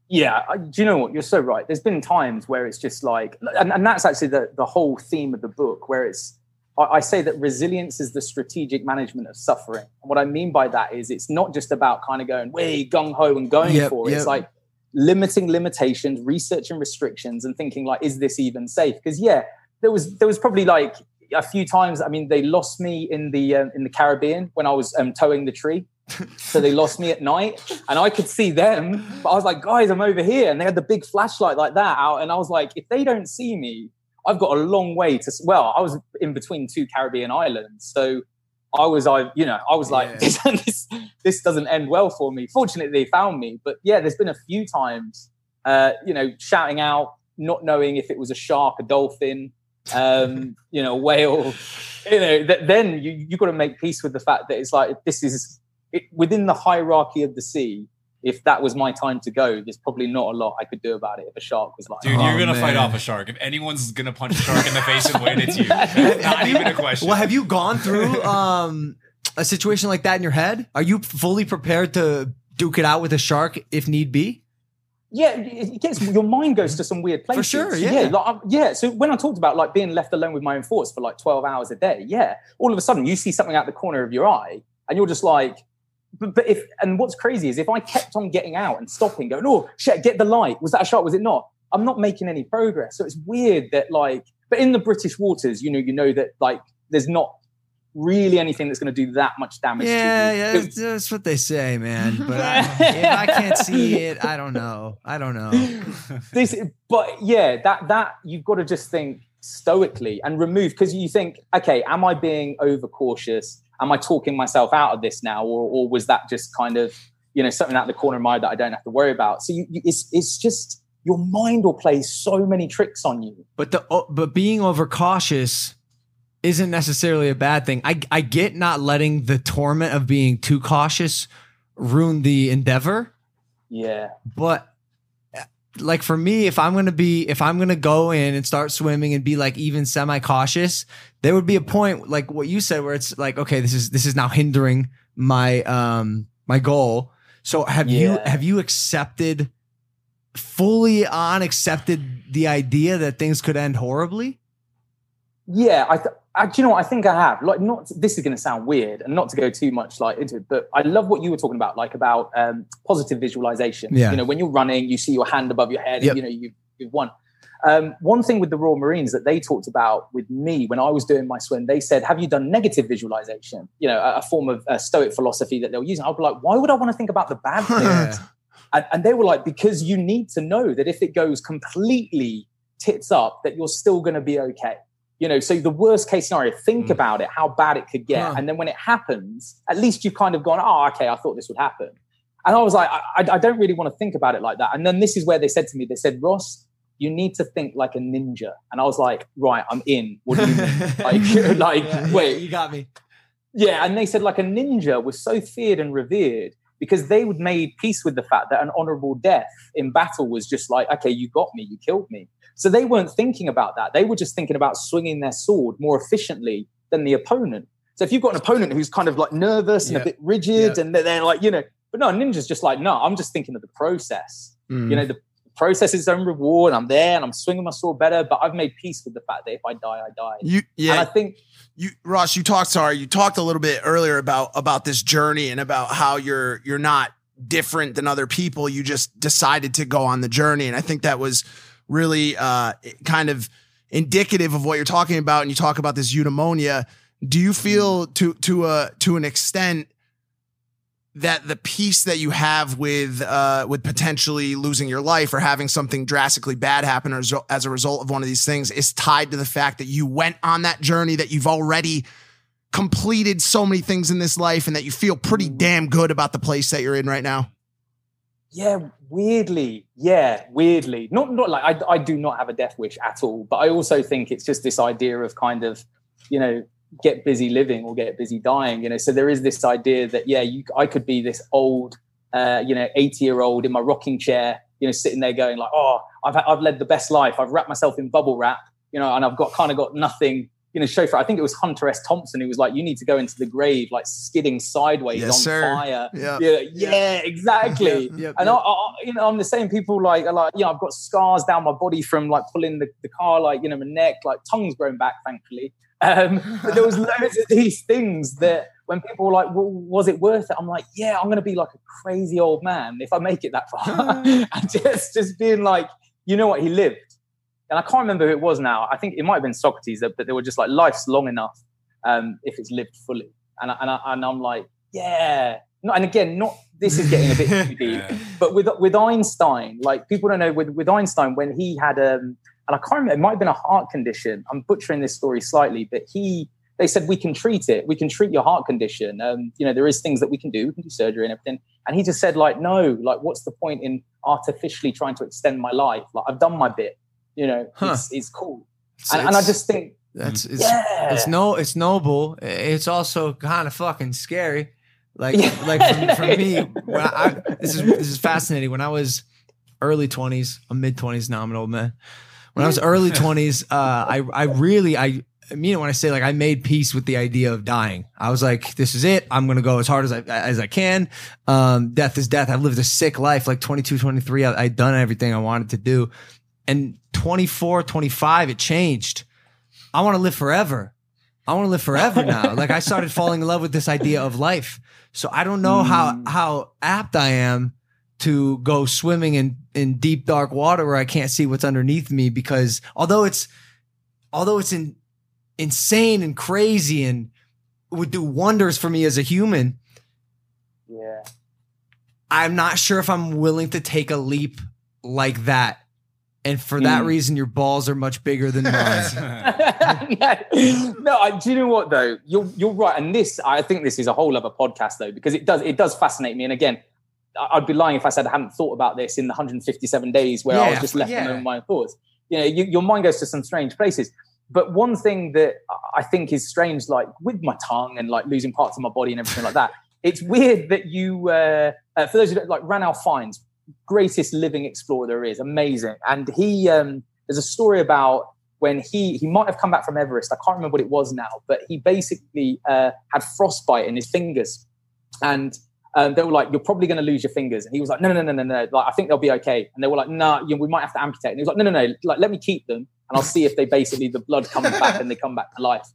Yeah. I, do you know what? You're so right. There's been times where it's just like, and, and that's actually the, the whole theme of the book, where it's, I, I say that resilience is the strategic management of suffering. And what I mean by that is it's not just about kind of going way gung ho and going yep, for it. Yep. It's like limiting limitations, researching restrictions, and thinking like, is this even safe? Because yeah, there was, there was probably like a few times. I mean, they lost me in the, um, in the Caribbean when I was um, towing the tree. So they lost me at night and I could see them, but I was like, guys, I'm over here. And they had the big flashlight like that out. And I was like, if they don't see me, I've got a long way to, well, I was in between two Caribbean islands. So I was, I, you know, I was like, yeah. this, this, this doesn't end well for me. Fortunately, they found me, but yeah, there's been a few times, uh, you know, shouting out, not knowing if it was a shark, a dolphin, um, you know, a whale, you know, that then you, you've got to make peace with the fact that it's like, this is, It, within the hierarchy of the sea, if that was my time to go, there's probably not a lot I could do about it if a shark was like... Dude, you're oh, going to fight off a shark. If anyone's going to punch a shark in the face and win, it's you. That's not even a question. Well, have you gone through um, a situation like that in your head? Are you fully prepared to duke it out with a shark if need be? Yeah, it gets, your mind goes to some weird places. For sure, yeah. Yeah, like, yeah, so when I talked about like being left alone with my own thoughts for like twelve hours a day, yeah, all of a sudden you see something out the corner of your eye and you're just like... But, but if, and what's crazy is if I kept on getting out and stopping, going, oh, shit, get the light. Was that a shark? Was it not? I'm not making any progress. So it's weird that like, but in the British waters, you know, you know that like, there's not really anything that's going to do that much damage. Yeah, to you. Yeah, that's, that's what they say, man. But I, if I can't see it, I don't know. I don't know. This, but yeah, that, that you've got to just think stoically and remove, because you think, okay, am I being overcautious? Am I talking myself out of this now? Or, or was that just kind of, you know, something out the corner of my eye that I don't have to worry about? So you, you, it's it's just your mind will play so many tricks on you. But the but being overcautious isn't necessarily a bad thing. I, I get not letting the torment of being too cautious ruin the endeavor. Yeah. But like for me, if I'm going to be, if I'm going to go in and start swimming and be like even semi-cautious, there would be a point like what you said where it's like, okay, this is, this is now hindering my, um, my goal. So have yeah. you, have you accepted fully on accepted the idea that things could end horribly? Yeah. I, th- I do you know what? I think I have like, not, this is going to sound weird and not to go too much like into it, but I love what you were talking about, like about, um, positive visualization. Yeah. You know, when you're running, you see your hand above your head, yep. and, you know, you, you've won. Um, one thing with the Royal Marines that they talked about with me when I was doing my swim, they said, have you done negative visualization? You know, a, a form of uh, stoic philosophy that they were using. I'd be like, why would I want to think about the bad things? and, and they were like, because you need to know that if it goes completely tits up, that you're still going to be okay. You know, so the worst case scenario, think mm. about it, how bad it could get. Huh. And then when it happens, at least you've kind of gone, oh, okay, I thought this would happen. And I was like, I, I, I don't really want to think about it like that. And then this is where they said to me, they said, Ross, you need to think like a ninja. And I was like, right, I'm in. What do you mean? like, like yeah, wait. You got me. Yeah. And they said like a ninja was so feared and revered because they would made peace with the fact that an honorable death in battle was just like, okay, you got me, you killed me. So they weren't thinking about that. They were just thinking about swinging their sword more efficiently than the opponent. So if you've got an opponent who's kind of like nervous and yep. a bit rigid yep. and they're like, you know, but no, ninja's just like, no, I'm just thinking of the process. Mm. You know, the process is its own reward. I'm there and I'm swinging my sword better, but I've made peace with the fact that if I die, I die. You, yeah. And I think you, Ross, you talked, sorry, you talked a little bit earlier about, about this journey and about how you're, you're not different than other people. You just decided to go on the journey. And I think that was really uh, kind of indicative of what you're talking about. And you talk about this eudaimonia. Do you feel to, to, uh, to an extent that the peace that you have with, uh, with potentially losing your life or having something drastically bad happen as, as a result of one of these things is tied to the fact that you went on that journey, that you've already completed so many things in this life and that you feel pretty damn good about the place that you're in right now? Yeah, weirdly. Yeah, weirdly. Not not like I, I do not have a death wish at all, but I also think it's just this idea of kind of, you know, get busy living or get busy dying, you know. So there is this idea that, yeah, you, I could be this old, uh, you know, eighty-year-old in my rocking chair, you know, sitting there going like, oh, I've I've led the best life. I've wrapped myself in bubble wrap, you know, and I've got kind of got nothing, you know, show for. I think it was Hunter S. Thompson who was like, you need to go into the grave, like skidding sideways yes, on sir. fire. Yep. Yeah, yeah, exactly. yep, yep, and, yep. I, I, you know, I'm the same people like, like, you know, I've got scars down my body from like pulling the, the car, like, you know, my neck, like tongue's grown back, thankfully. Um, but there was loads of these things that when people were like, well, was it worth it? I'm like, yeah, I'm going to be like a crazy old man if I make it that far. And just, just being like, you know what, he lived. And I can't remember who it was now. I think it might have been Socrates, that, that they were just like, life's long enough um, if it's lived fully. And, I, and, I, and I'm like, yeah. No, and again, not this is getting a bit too deep. But with with Einstein, like people don't know, with, with Einstein, when he had... um. And I can't remember, it might have been a heart condition. I'm butchering this story slightly, but he, they said, we can treat it. We can treat your heart condition. Um, you know, there is things that we can do. We can do surgery and everything. And he just said like, no, like, what's the point in artificially trying to extend my life? Like, I've done my bit, you know, huh. it's, it's cool. It's, and, it's, and I just think, that's, it's, yeah. it's no, it's noble. It's also kind of fucking scary. Like, yeah, like for, for me, when I, I, this is, this is fascinating. When I was early twenties, I'm mid twenties now, I'm an old man. When I was early twenties, uh, I, I really, I, I mean it when I say like I made peace with the idea of dying. I was like, this is it. I'm going to go as hard as I, as I can. Um, death is death. I've lived a sick life, like twenty-two, twenty-three. I, I'd done everything I wanted to do. And twenty-four, twenty-five, it changed. I want to live forever. I want to live forever now. Like I started falling in love with this idea of life. So I don't know mm. how, how apt I am to go swimming in, in deep, dark water where I can't see what's underneath me, because although it's, although it's in, insane and crazy and would do wonders for me as a human. Yeah. I'm not sure if I'm willing to take a leap like that. And for mm. that reason, your balls are much bigger than mine. no, no I, do you know what though? You're, you're right. And this, I think this is a whole other podcast though, because it does, it does fascinate me. And again, I'd be lying if I said I hadn't thought about this in the one hundred fifty-seven days where yeah, I was just left yeah. alone with my own thoughts. You know, you, your mind goes to some strange places. But one thing that I think is strange, like with my tongue and like losing parts of my body and everything like that, it's weird that you, uh, uh, for those who don't, like Ranulph Fiennes, greatest living explorer there is, amazing. And he, um, there's a story about when he, he might have come back from Everest. I can't remember what it was now, but he basically uh, had frostbite in his fingers. And Um, they were like, you're probably going to lose your fingers. And he was like, no, no, no, no, no. Like, I think they'll be okay. And they were like, no, nah, you know, we might have to amputate. And he was like, no, no, no. Like, let me keep them. And I'll see if they basically, the blood comes back and they come back to life.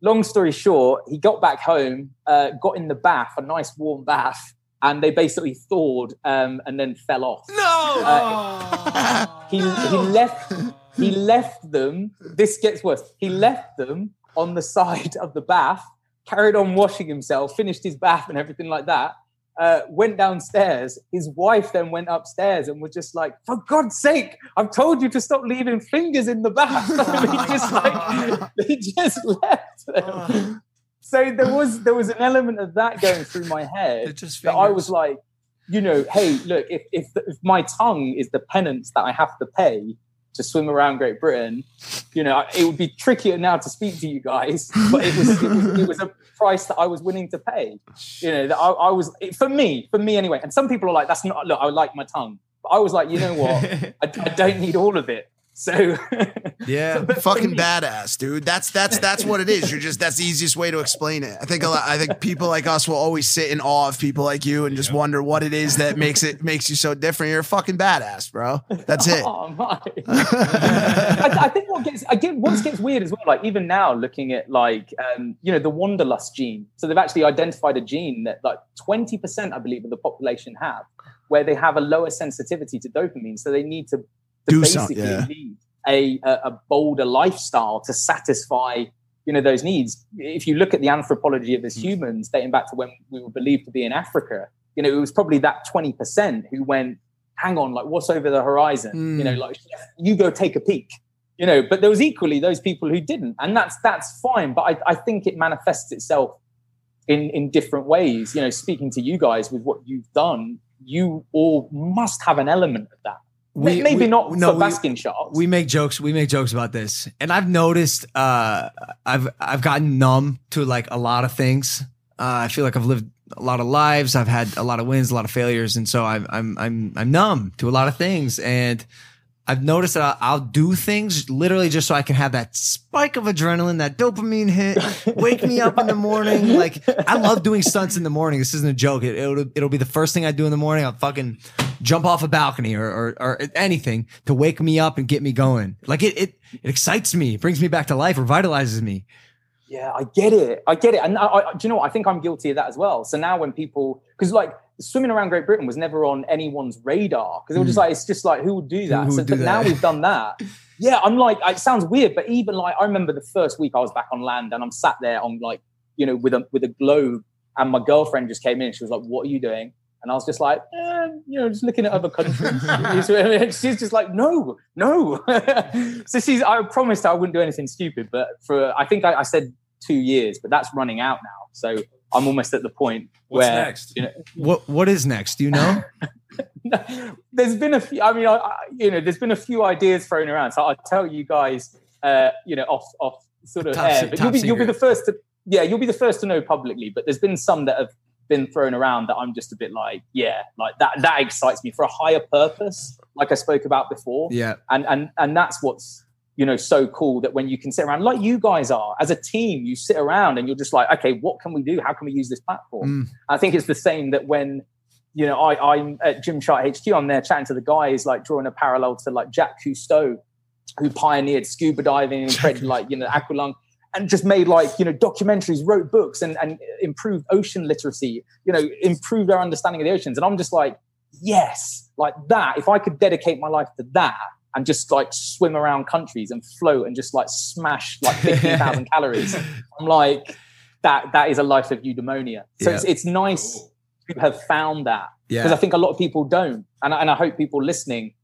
Long story short, he got back home, uh, got in the bath, a nice warm bath. And they basically thawed um, and then fell off. No! Uh, he, no! He left, he left them. This gets worse. He left them on the side of the bath, carried on washing himself, finished his bath and everything like that. Uh, went downstairs. His wife then went upstairs and was just like, for God's sake, I've told you to stop leaving fingers in the bath. And he just like, he just left them. So there was, there was an element of that going through my head that I was like, you know, hey, look, if, if, if my tongue is the penance that I have to pay to swim around Great Britain, you know, it would be trickier now to speak to you guys, but it was it was, it was a price that I was willing to pay. You know, that I, I was it, for me, for me anyway. And some people are like, "That's not look." I like my tongue, but I was like, you know what? I, I don't need all of it. So yeah, so, fucking me, badass, dude. That's that's that's what it is. You're just that's the easiest way to explain it. I think a lot. I think people like us will always sit in awe of people like you and just yeah. wonder what it is that makes it makes you so different. You're a fucking badass, bro. That's it. Oh my! I, I think what gets I get what gets weird as well. Like even now, looking at like um, you know the wanderlust gene. So they've actually identified a gene that like twenty percent, I believe, of the population have, where they have a lower sensitivity to dopamine, so they need to. Do basically some, yeah. need a, a, a bolder lifestyle to satisfy, you know, those needs. If you look at the anthropology of as mm. humans, dating back to when we were believed to be in Africa, you know, it was probably that twenty percent who went, hang on, like what's over the horizon? Mm. You know, like you go take a peek, you know, but there was equally those people who didn't. And that's, that's fine. But I, I think it manifests itself in, in different ways, you know, speaking to you guys with what you've done. you all must have an element of that. We, Maybe we, not no, for basking we, sharks. We make jokes. We make jokes about this, and I've noticed. Uh, I've I've gotten numb to like a lot of things. Uh, I feel like I've lived a lot of lives. I've had a lot of wins, a lot of failures, and so I'm I'm I'm I'm numb to a lot of things. And I've noticed that I'll, I'll do things literally just so I can have that spike of adrenaline, that dopamine hit, wake me up in the morning. Like, I love doing stunts in the morning. This isn't a joke. It, it'll, it'll be the first thing I do in the morning. I'll fucking jump off a balcony or, or, or anything to wake me up and get me going. Like it, it, it excites me. It brings me back to life, revitalizes me. Yeah, I get it. I get it. And I, I, do you know what? I think I'm guilty of that as well. So now when people, because like, swimming around Great Britain was never on anyone's radar because they were just like, it's just like, who would do that? So do that? Now we've done that. Yeah, I'm like, it sounds weird, but even like, I remember the first week I was back on land and I'm sat there on like, you know, with a with a globe, and my girlfriend just came in and she was like, what are you doing? And I was just like, eh, you know, just looking at other countries. She's just like, no, no. So she's, I promised I wouldn't do anything stupid, but for, I think I, I said two years, but that's running out now. So I'm almost at the point What's where next? You know, what what is next? Do you know? No, there's been a few. I mean, I, I, you know, there's been a few ideas thrown around. So I'll tell you guys, uh, you know, off off sort of air. But you'll be, you'll be the first to, yeah, you'll be the first to know publicly. But there's been some that have been thrown around that I'm just a bit like, yeah, like that that excites me for a higher purpose, like I spoke about before. Yeah, and and and that's what's, you know, so cool, that when you can sit around like you guys are as a team, you sit around and you're just like, okay, what can we do? How can we use this platform? Mm. I think it's the same that when, you know, I, I'm at Gymshark H Q, I'm there chatting to the guys, like drawing a parallel to like Jacques Cousteau, who pioneered scuba diving and created like, you know, aqualung, and just made like, you know, documentaries, wrote books, and, and improved ocean literacy, you know, improved our understanding of the oceans. And I'm just like, yes, like that, if I could dedicate my life to that, and just like swim around countries and float and just like smash like fifteen thousand calories. I'm like, that that is a life of eudaimonia. So yeah. it's, it's nice to have found that, because yeah. I think a lot of people don't. And I, and I hope people listening,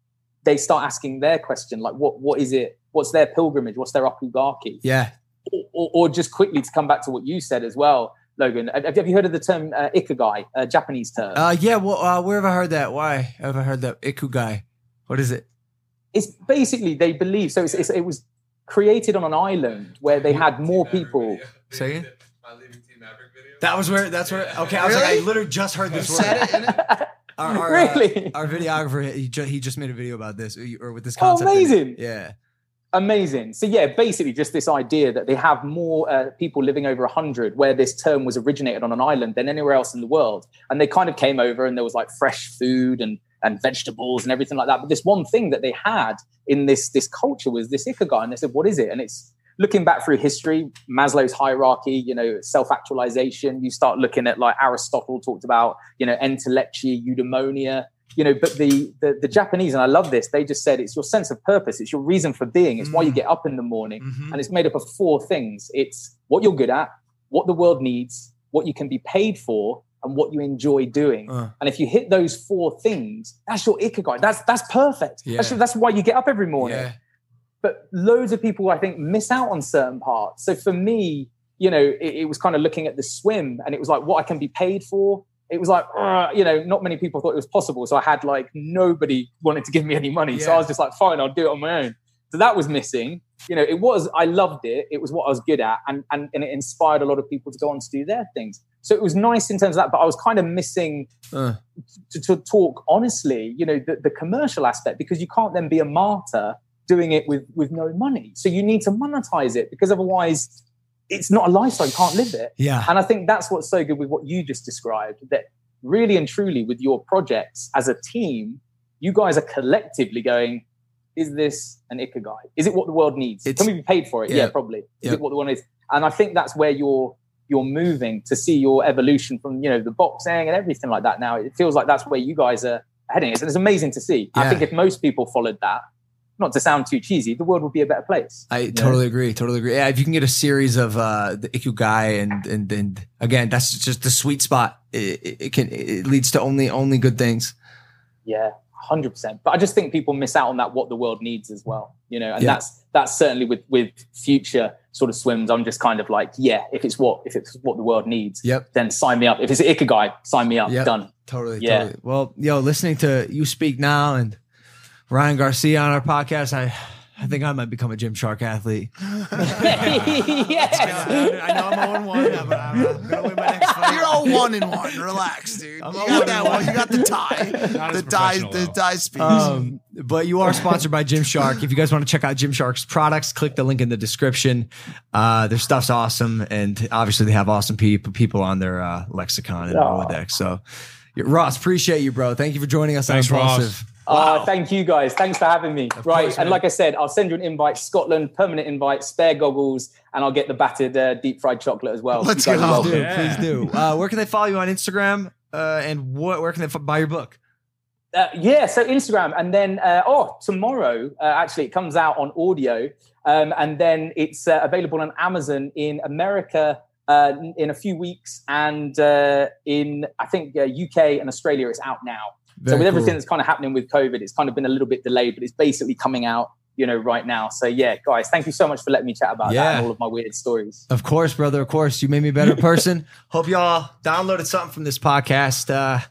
they start asking their question, like what what is it? What's their pilgrimage? What's their okugaki? Yeah. Or, or, or just quickly to come back to what you said as well, Logan. Have, have you heard of the term uh, ikigai, a Japanese term? Uh, yeah, well, uh, where have I heard that? Why have I heard that? Ikigai. What is it? It's basically, they believe, so it's, it's, it was created on an island where they had more people. Say it? My Leaving Team Maverick video. That was where, that's where, okay, I was really? Like, I literally just heard this word. Said it in it? Our, our, really? Uh, our videographer, he just, he just made a video about this, or with this concept. Oh, amazing. Yeah. Amazing. So yeah, basically just this idea that they have more uh, people living over one hundred, where this term was originated on an island than anywhere else in the world. And they kind of came over and there was like fresh food and and vegetables and everything like that. But this one thing that they had in this, this culture was this ikigai. And they said, what is it? And it's looking back through history, Maslow's hierarchy, you know, self-actualization. You start looking at like Aristotle talked about, you know, entelechy, eudaimonia, you know, but the, the, the Japanese, and I love this, they just said, it's your sense of purpose. It's your reason for being. It's mm. why you get up in the morning. Mm-hmm. And it's made up of four things. It's what you're good at, what the world needs, what you can be paid for, and what you enjoy doing. Uh. And if you hit those four things, that's your ikigai. That's that's perfect. Yeah. That's, that's why you get up every morning. Yeah. But loads of people, I think, miss out on certain parts. So for me, you know, it, it was kind of looking at the swim, and it was like, what I can be paid for. It was like, uh, you know, not many people thought it was possible. So I had like, nobody wanted to give me any money. Yeah. So I was just like, fine, I'll do it on my own. So that was missing. You know, it was, I loved it. It was what I was good at. And, and, and it inspired a lot of people to go on to do their things. So it was nice in terms of that, but I was kind of missing uh. to, to talk honestly, you know, the, the commercial aspect, because you can't then be a martyr doing it with, with no money. So you need to monetize it, because otherwise it's not a lifestyle. You can't live it. Yeah. And I think that's what's so good with what you just described, that really and truly with your projects as a team, you guys are collectively going, is this an ikigai? Is it what the world needs? It's, Can we be paid for it? Yeah, yeah probably. Is yeah. it what the one is? And I think that's where you're you're moving to see your evolution from, you know, the boxing and everything like that. Now it feels like that's where you guys are heading. It's, it's amazing to see. Yeah. I think if most people followed that, not to sound too cheesy, the world would be a better place. I totally know? agree. Totally agree. Yeah, if you can get a series of uh, the ikigai, and, and and again, that's just the sweet spot. It, it, it can it leads to only only good things. Yeah. one hundred percent. But I just think people miss out on that, what the world needs as well, you know, and yeah. that's that's certainly with with future sort of swims, I'm just kind of like, yeah, if it's what if it's what the world needs, yep, then sign me up. If it's an ikigai, sign me up. Yep. Done. Totally. Yeah. Totally. Well, yo, listening to you speak now and Ryan Garcia on our podcast, I I think I might become a Gymshark athlete. Yes. I know I'm oh and one, but I'm going to win my next fight. You're oh one and one. Relax, dude. I'm you got that one. You got the tie. The tie, the tie speech. Um, but you are sponsored by Gymshark. If you guys want to check out Gymshark's products, click the link in the description. Uh, their stuff's awesome. And obviously they have awesome pe- people on their uh, lexicon and Aww. Rolodex. So Ross, appreciate you, bro. Thank you for joining us. Thanks, on Impulsive. Ross. Wow. Uh, thank you guys. Thanks for having me. Of right. Course, and like I said, I'll send you an invite, Scotland, permanent invite, spare goggles, and I'll get the battered uh, deep fried chocolate as well. Let's go. Well. Dude, yeah. Please do. Uh, where can they follow you on Instagram? Uh, and what, where can they buy your book? Uh, yeah. So Instagram. And then, uh, oh, tomorrow, uh, actually, it comes out on audio. Um, and then it's uh, available on Amazon in America uh, in a few weeks. And uh, in, I think, uh, U K and Australia, it's out now. Very so with everything cool. that's kind of happening with COVID, it's kind of been a little bit delayed, but it's basically coming out, you know, right now. So yeah, guys, thank you so much for letting me chat about yeah. that and all of my weird stories. Of course, brother. Of course. You made me a better person. Hope y'all downloaded something from this podcast. Uh,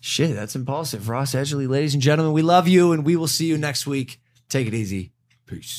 shit, that's Impulsive. Ross Edgley, ladies and gentlemen, we love you and we will see you next week. Take it easy. Peace.